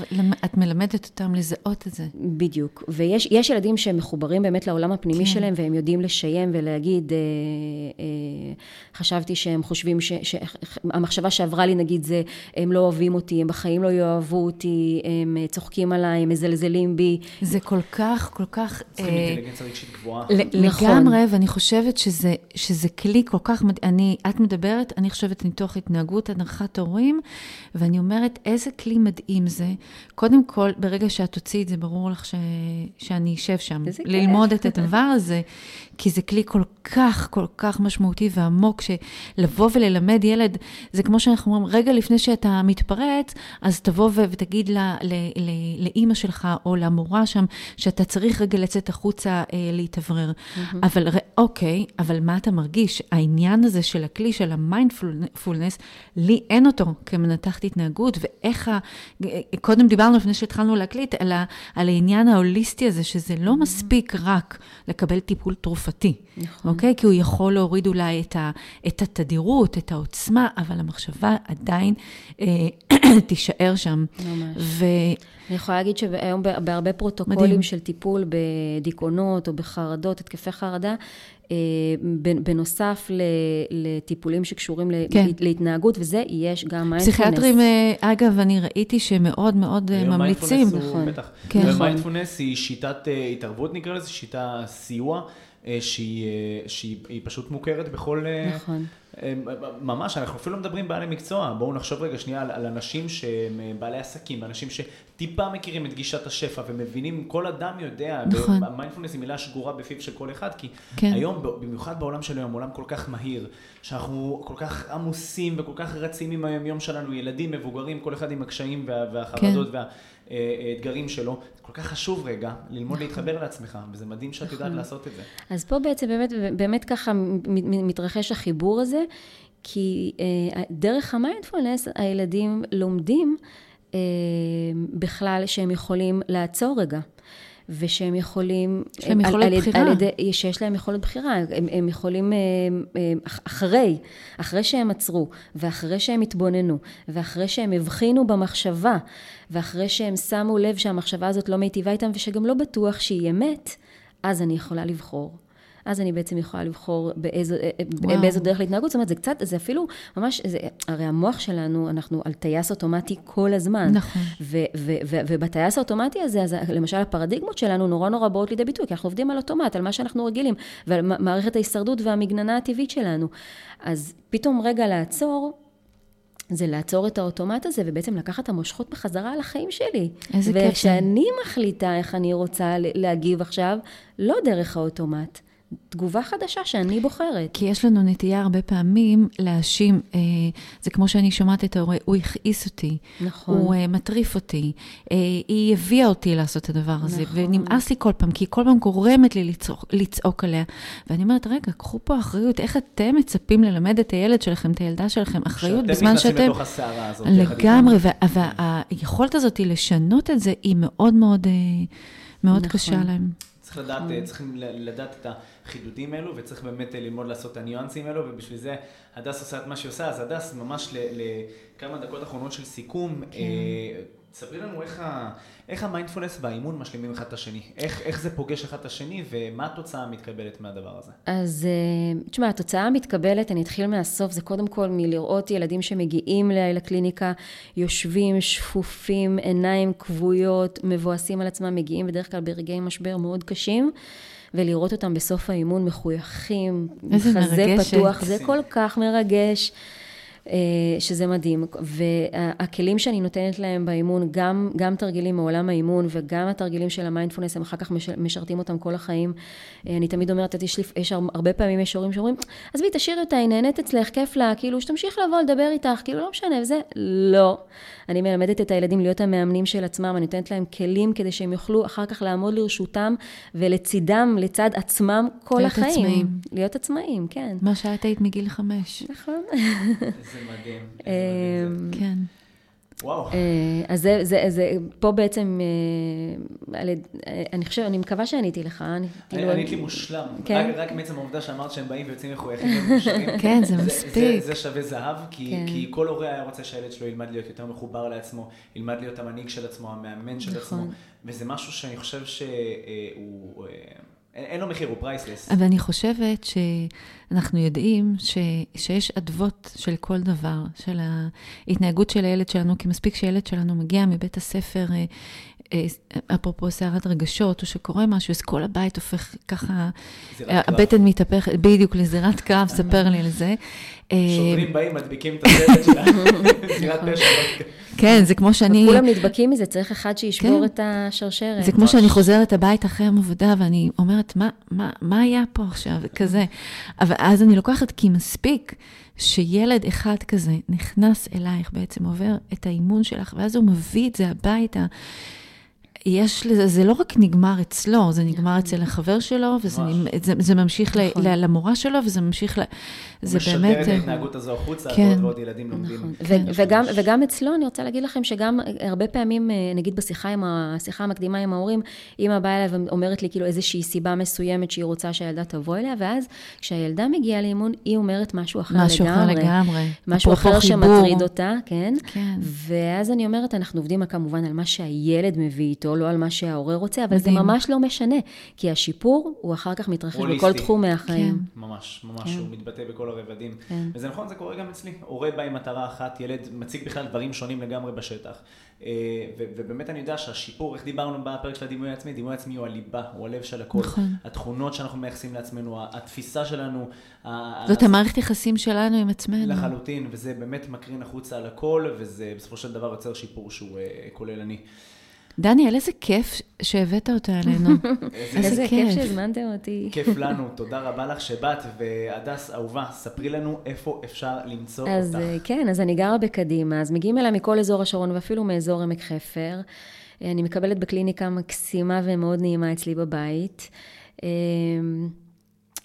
את מלמדת אותם לזהות את זה. בדיוק, ויש ילדים שהם מחוברים באמת לעולם הפנימי שלהם, והם יודעים לשיים ולהגיד, חשבתי שהם חושבים, המחשבה שעברה לי נגיד זה, הם לא אוהבים אותי, הם בחיים לא יאהבו אותי, הם צוחקים עליי, הם מזלזלים בי. זה כל כך... זה אינטליגנציה רגשית גבוהה. לגמרי, ואני חושבת שזה כלי כל כך, את מדברת, אני חושבת מתוך התנהגות, הדרכת הורים, ואני אומרת, איזה כלי מדהים זה. קודם כל, ברגע שאת תוציא את זה, ברור לך שאני אשב שם, ללמוד את הדבר הזה, כי זה כלי כל כך, כל כך משמעותי ועמוק, שלבוא וללמד ילד, זה כמו שאנחנו אומרים, רגע לפני שאתה מתפרץ, אז תבוא ותגיד לאמא שלך, או למורה שם, שאתה צריך רגע לצאת החוצה להתאוורר. אבל אוקיי, אבל מה אתה מרגיש? העניין הזה של הכלי, של המיינדפולנס, לי אין אותו כמנתחת התנהגות, ואיך קודם דיברנו לפני שהתחלנו להקליט, על העניין ההוליסטי הזה, שזה לא מספיק רק לקבל טיפול תרופתי, אוקיי? כי הוא יכול להוריד אולי את התדירות, את העוצמה, אבל המחשבה עדיין תישאר שם. ממש. אני יכולה להגיד שהיום בהרבה פרוטוקולים מדהים. של טיפול בדיכאונות או בחרדות, התקפי חרדה, בנוסף לטיפולים שקשורים כן. להתנהגות, וזה יש גם מיינדפולנס. פסיכיאטרים, אגב, אני ראיתי שמאוד מאוד ממליצים. מיינדפולנס הוא בטח. כן. ומיינדפולנס היא שיטת התערבות נקרא לזה, שיטה סיוע, שהיא פשוט מוכרת בכל... נכון. ממש, אנחנו אפילו מדברים בעלי מקצוע, בואו נחשוב רגע שנייה על אנשים שהם בעלי עסקים, אנשים שטיפה מכירים את גישת השפע ומבינים, כל אדם יודע, מיינדפולנס היא מילה שגורה בפיו של כל אחד, כי היום, במיוחד בעולם של היום, עולם כל כך מהיר, שאנחנו כל כך עמוסים וכל כך רצים עם היום שלנו, ילדים, מבוגרים, כל אחד עם הקשיים והחרדות והאתגרים שלו, כל כך חשוב רגע ללמוד להתחבר לעצמך, וזה מדהים שאת יודעת לעשות את זה. אז פה בעצם באמת ככה מתרחש החיבור הזה, כי דרך המיינדפולנס הילדים לומדים בכלל שהם יכולים לעצור רגע, ושהם יכולים... שהם יכולת בחירה. שיש להם יכולת בחירה. הם יכולים... אחרי שהם עצרו, ואחרי שהם התבוננו, ואחרי שהם הבחינו במחשבה, ואחרי שהם שמו לב שהמחשבה הזאת לא מיטיבה איתם, ושגם לא בטוח שהיא אמת, אז אני יכולה לבחור. אז אני בעצם יכולה לבחור באיזו דרך להתנהגות. זאת אומרת, זה קצת, זה אפילו ממש, הרי המוח שלנו, אנחנו על טייס אוטומטי כל הזמן. נכון. ובטייס האוטומטי הזה, אז למשל הפרדיגמות שלנו נורא נורא באות לידי ביטוי, כי אנחנו עובדים על אוטומט, על מה שאנחנו רגילים, ועל מערכת ההישרדות והמגננה הטבעית שלנו. אז פתאום רגע לעצור, זה לעצור את האוטומט הזה, ובעצם לקחת את המושכות בחזרה על החיים שלי. איזה כיף. וכשאני מחליטה איך אני רוצה להגיב עכשיו, לא דרך האוטומט. תגובה חדשה שאני בוחרת. כי יש לנו נטייה הרבה פעמים להאשים, זה כמו שאני שומעת את ההורה, הוא הכעיס אותי, נכון. הוא מטריף אותי, היא הביאה אותי לעשות את הדבר הזה, נכון. ונמאס לי כל פעם, כי היא כל פעם גורמת לי לצעוק עליה. ואני אומרת, רגע, קחו פה אחריות, איך אתם מצפים ללמד את הילד שלכם, את הילדה שלכם, אחריות בזמן שאתם... לגמרי, והיכולת הזאת לשנות את זה, היא מאוד מאוד, מאוד נכון. קשה להם. צריכים לדעת את החידודים האלו, וצריך באמת ללמוד לעשות את הניואנסים האלו, ובשביל זה הדס עושה את מה שהיא עושה. אז הדס, ממש לכמה דקות אחרונות של סיכום, ספרי לנו איך המיינדפולנס והאימון משלימים אחד את השני, איך זה פוגש אחד את השני, ומה התוצאה המתקבלת מהדבר הזה? אז תשמע, התוצאה המתקבלת, אני אתחיל מהסוף, זה קודם כל מלראות ילדים שמגיעים לקליניקה, יושבים, שפופים, עיניים כבויות, מבואסים על עצמם, מגיעים בדרך כלל ברגעי משבר מאוד קשים, ולראות אותם בסוף האימון מחויכים, חזה פתוח, זה כל כך מרגש. שזה מדהים, והכלים שאני נותנת להם באימון, גם תרגילים מעולם האימון, וגם התרגילים של המיינדפולנס, הם אחר כך משרתים אותם כל החיים. אני תמיד אומרת, יש הרבה פעמים יש הורים שאומרים, אז בי תשאירי אותה, היא נהנית אצלך, כיף לה, כאילו שתמשיך לבוא לדבר איתך, כאילו לא משנה, וזה לא. אני מלמדת את הילדים להיות המאמנים של עצמם, אני נותנת להם כלים כדי שהם יוכלו אחר כך לעמוד לרשותם, ולצידם, לצד עצמם כל החיים. להיות עצמאים, כן. מה שאת היית מגיל 5. נכון. מדהים, כן. וואו. אז זה פה בעצם, אני חושב, אני מקווה שעניתי לך. עניתי מושלם, רק בעצם העובדה שאמרת שהם באים ויוצאים מחויכים ומאושרים. כן, זה מספיק. זה שווה זהב, כי כל הורה היה רוצה שהילד שלו ילמד להיות יותר מחובר לעצמו, ילמד להיות המנהיג של עצמו, המאמן של עצמו, וזה משהו שאני חושב שהוא... אין לו מחיר, הוא פרייסלס. אבל אני חושבת שאנחנו יודעים שיש עדבות של כל דבר, של ההתנהגות של הילד שלנו, כי מספיק שהילד שלנו מגיע מבית הספר, אפרופו סערת רגשות, או שקורה משהו, אז כל הבית הופך ככה, הבטן מתהפך, בדיוק לזירת קרב, ספר לי לזה. שוטרים באים, מדביקים את הסרט שלנו, זירת פשע. כן, זה כמו שאני... וכולם נדבקים מזה, צריך אחד שישבור את השרשרת. זה כמו שאני חוזרת הבית אחרי המעבודה, ואני אומרת, מה היה פה עכשיו, כזה. אבל אז אני לוקחת, כי מספיק, שילד אחד כזה נכנס אלייך, בעצם עובר את האימון שלך, ואז הוא מביא את זה הביתה, יש לזה, זה לא רק נגמר אצלו, זה נגמר אצל החבר שלו, וזה ממשיך למורה שלו, וזה ממשיך, זה באמת... משדר את ההתנהגות הזו החוצה, ועוד ילדים לומדים. וגם אצלו, אני רוצה להגיד לכם, שגם הרבה פעמים, נגיד בשיחה המקדימה עם ההורים, אמא באה אליי ואומרת לי, כאילו איזושהי סיבה מסוימת שהיא רוצה שהילדה תבוא אליה, ואז כשהילדה מגיעה לאימון, היא אומרת משהו אחר לגמרי. משהו אחר שמטריד אותה, כן? ואז אני אומרת, אנחנו עובדים כמובן על מה שהילד מביא איתו, לא על מה שההורה רוצה, אבל זה ממש לא משנה, כי השיפור הוא אחר כך מתרחב בכל תחום מהחיים. ממש, ממש, הוא מתבטא בכל הרבדים. וזה נכון, זה קורה גם אצלי. הורה בא עם מטרה אחת, ילד מציג בכלל דברים שונים לגמרי בשטח. ובאמת אני יודע שהשיפור, איך דיברנו בפרק של הדימוי העצמי, דימוי עצמי הוא הליבה, הוא הלב של הכל. התכונות שאנחנו מייחסים לעצמנו, התפיסה שלנו. זאת המערכת יחסים שלנו עם עצמנו. לחלוטין, וזה באמת מקרין החוצה על הכל, וזה בסופו של דבר יוצר שיפור שהוא כולל אני. דניאל, איזה כיף שהבאת אותה עלינו. איזה כיף שהזמנתם אותי. כיף לנו, תודה רבה לך שבאת, והדס אהובה, ספרי לנו איפה אפשר למצוא אותך. אז כן, אז אני גרה בקדימה, אז מגיעים אליי מכל אזור השרון ואפילו מאזור עמק חפר. אני מקבלת בקליניקה מקסימה ומאוד נעימה אצלי בבית.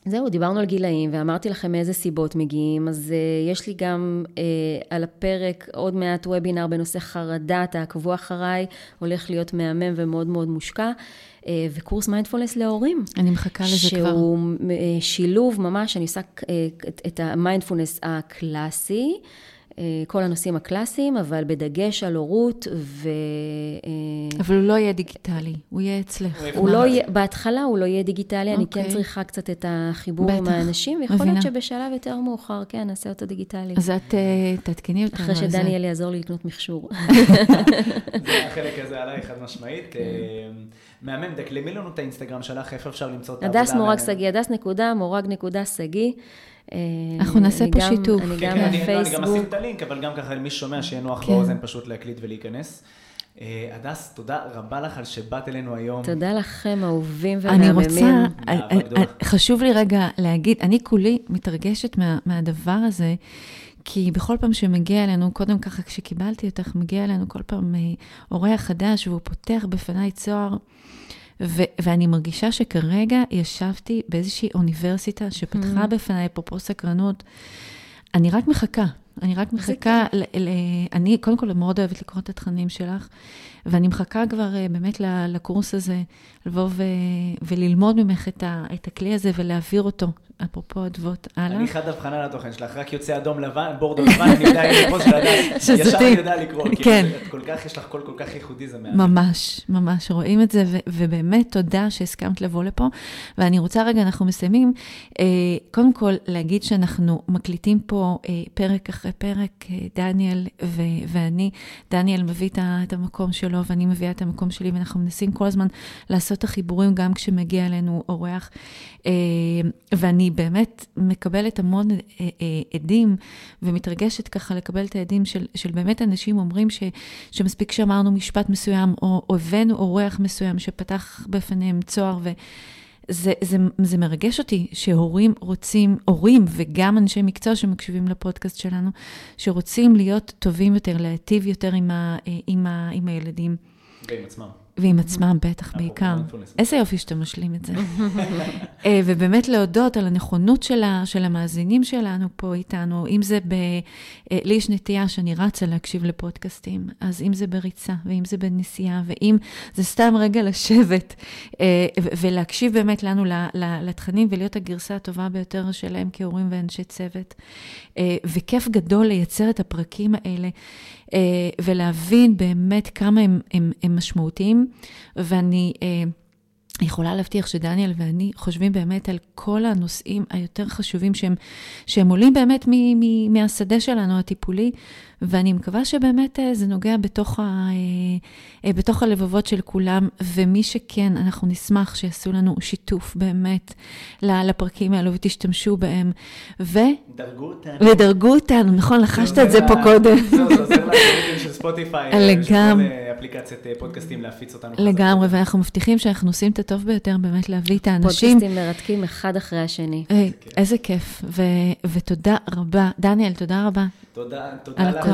זהו, דיברנו על גילאים, ואמרתי לכם מאיזה סיבות מגיעים, אז יש לי גם על הפרק עוד מעט וובינר בנושא חרדה, תעקבו אחריי, הולך להיות מהמם ומאוד מאוד מושקע, וקורס מיינדפולנס להורים. אני מחכה לזה כבר. שהוא שילוב ממש, אני עושה את המיינדפולנס הקלאסי, כל הנושאים הקלאסיים, אבל בדגש על הורות ו... אבל הוא לא יהיה דיגיטלי, הוא יהיה אצלך. בהתחלה הוא לא יהיה דיגיטלי, אני כן צריכה קצת את החיבור עם האנשים, ויכול להיות שבשלב יותר מאוחר, כן, נעשה אותו דיגיטלי. אז את תתקני אותנו. אחרי שדניאל יעזור לי לקנות מכשור. זה החלק הזה עליי, חד משמעית. מהמם, דקלמי לנו את האינסטגרם שלך, איפה אפשר למצוא את העבודה. הדס מורג שגיא, הדס.מורג.שגיא. אנחנו נעשה פה שיתוף. אני גם בפייסבוק. אני גם אשים את הלינק, אבל גם ככה מי שומע שיהיה נוח באוזן פשוט להקליט ולהיכנס. הדס, תודה רבה לך על שבאת אלינו היום. תודה לכם, אהובים ומהממים. חשוב לי רגע להגיד, אני כולי מתרגשת מהדבר הזה, כי בכל פעם שמגיע אלינו, קודם ככה כשקיבלתי אותך, מגיע אלינו כל פעם אורח חדש, והוא פותח בפניי צוהר, ואני מרגישה שכרגע ישבתי באיזושהי אוניברסיטה שפתחה בפניי אפרופו סקרנות. אני רק מחכה. אני קודם כל מאוד אוהבת לקרוא את התכנים שלך, ואני מחכה כבר באמת לקורס הזה, לבוא וללמוד ממך את הכלי הזה ולהעביר אותו, אפרופו עדבות הלאה. אני חד הבחנה לתוכן שלך, רק יוצא אדום לבן, בורדו לבן, אני יודע, אני פה של הדס, ישר אני יודע לקרוא, כי יש לך קול כל כך ייחודי, זה מעט. ממש, ממש, רואים את זה, ובאמת תודה שהסכמת לבוא לפה, ואני רוצה רגע, אנחנו מסיימים, קודם כל להגיד שאנחנו מקליטים פה פרק אחרי פרק, דניאל ואני, דניאל מביא את המקום שלו, ואני מביאה את המקום שלי, ואנחנו מנסים כל הזמן לעשות את החיבורים, גם כשמגיע אלינו אורח, ואני באמת מקבלת המון עדים, ומתרגשת ככה לקבל את העדים של באמת אנשים אומרים שמספיק שאמרנו משפט מסוים, או הבאנו אורח מסוים שפתח בפניהם צוהר, זה מרגש אותי שהורים רוצים, הורים וגם אנשי מקצוע שמקשיבים לפודקאסט שלנו, שרוצים להיות טובים יותר, להטיב יותר עם הילדים. ועם עצמם. ועם עצמם, בטח, בעיקר. איזה יופי שאתה משלים את זה. ובאמת להודות על הנכונות של המאזינים שלנו פה איתנו, אם זה לי יש נטייה שאני רצה להקשיב לפודקאסטים, אז אם זה בריצה, ואם זה בנסיעה, ואם זה סתם רגע לשבת, ולהקשיב באמת לנו לתכנים, ולהיות הגרסה הטובה ביותר שלהם כהורים ואנשי צוות. וכיף גדול לייצר את הפרקים האלה, ולהבין באמת כמה הם משמעותיים, ואני יכולה להבטיח שדניאל ואני חושבים באמת על כל הנושאים היותר חשובים שהם עולים באמת מהשדה שלנו הטיפולי, ואני מקווה שבאמת זה נוגע בתוך הלבבות של כולם, ומי שכן, אנחנו נשמח שיעשו לנו שיתוף באמת לפרקים האלו, ותשתמשו בהם, ודרגו אותנו, נכון, לחשת את זה פה קודם. זה לאפליקציה של ספוטיפיי, אפליקציית פודקאסטים להפיץ אותנו. לגמרי, ואנחנו מבטיחים שאנחנו עושים את הטוב ביותר, באמת להביא את האנשים. פודקאסטים מרתקים אחד אחרי השני. איזה כיף, ותודה רבה. דניאל, תודה רבה. תודה לך,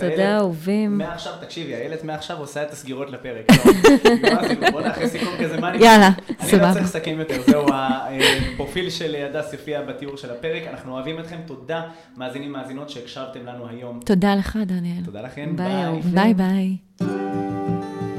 תודה אהובים. מעכשיו, תקשיבי, איילת מעכשיו עושה את הסגירות לפרק. בוא נאחרי סיכום כזה, מה נגיד? יאללה, סבבה. אני לא צריך לסכם יותר, זהו הפרופיל של הדס יופיע בתיאור של הפרק. אנחנו אוהבים אתכם, תודה מאזינים מאזינות שהקשבתם לנו היום. תודה לך, דניאל. תודה לכם, ביי. ביי ביי.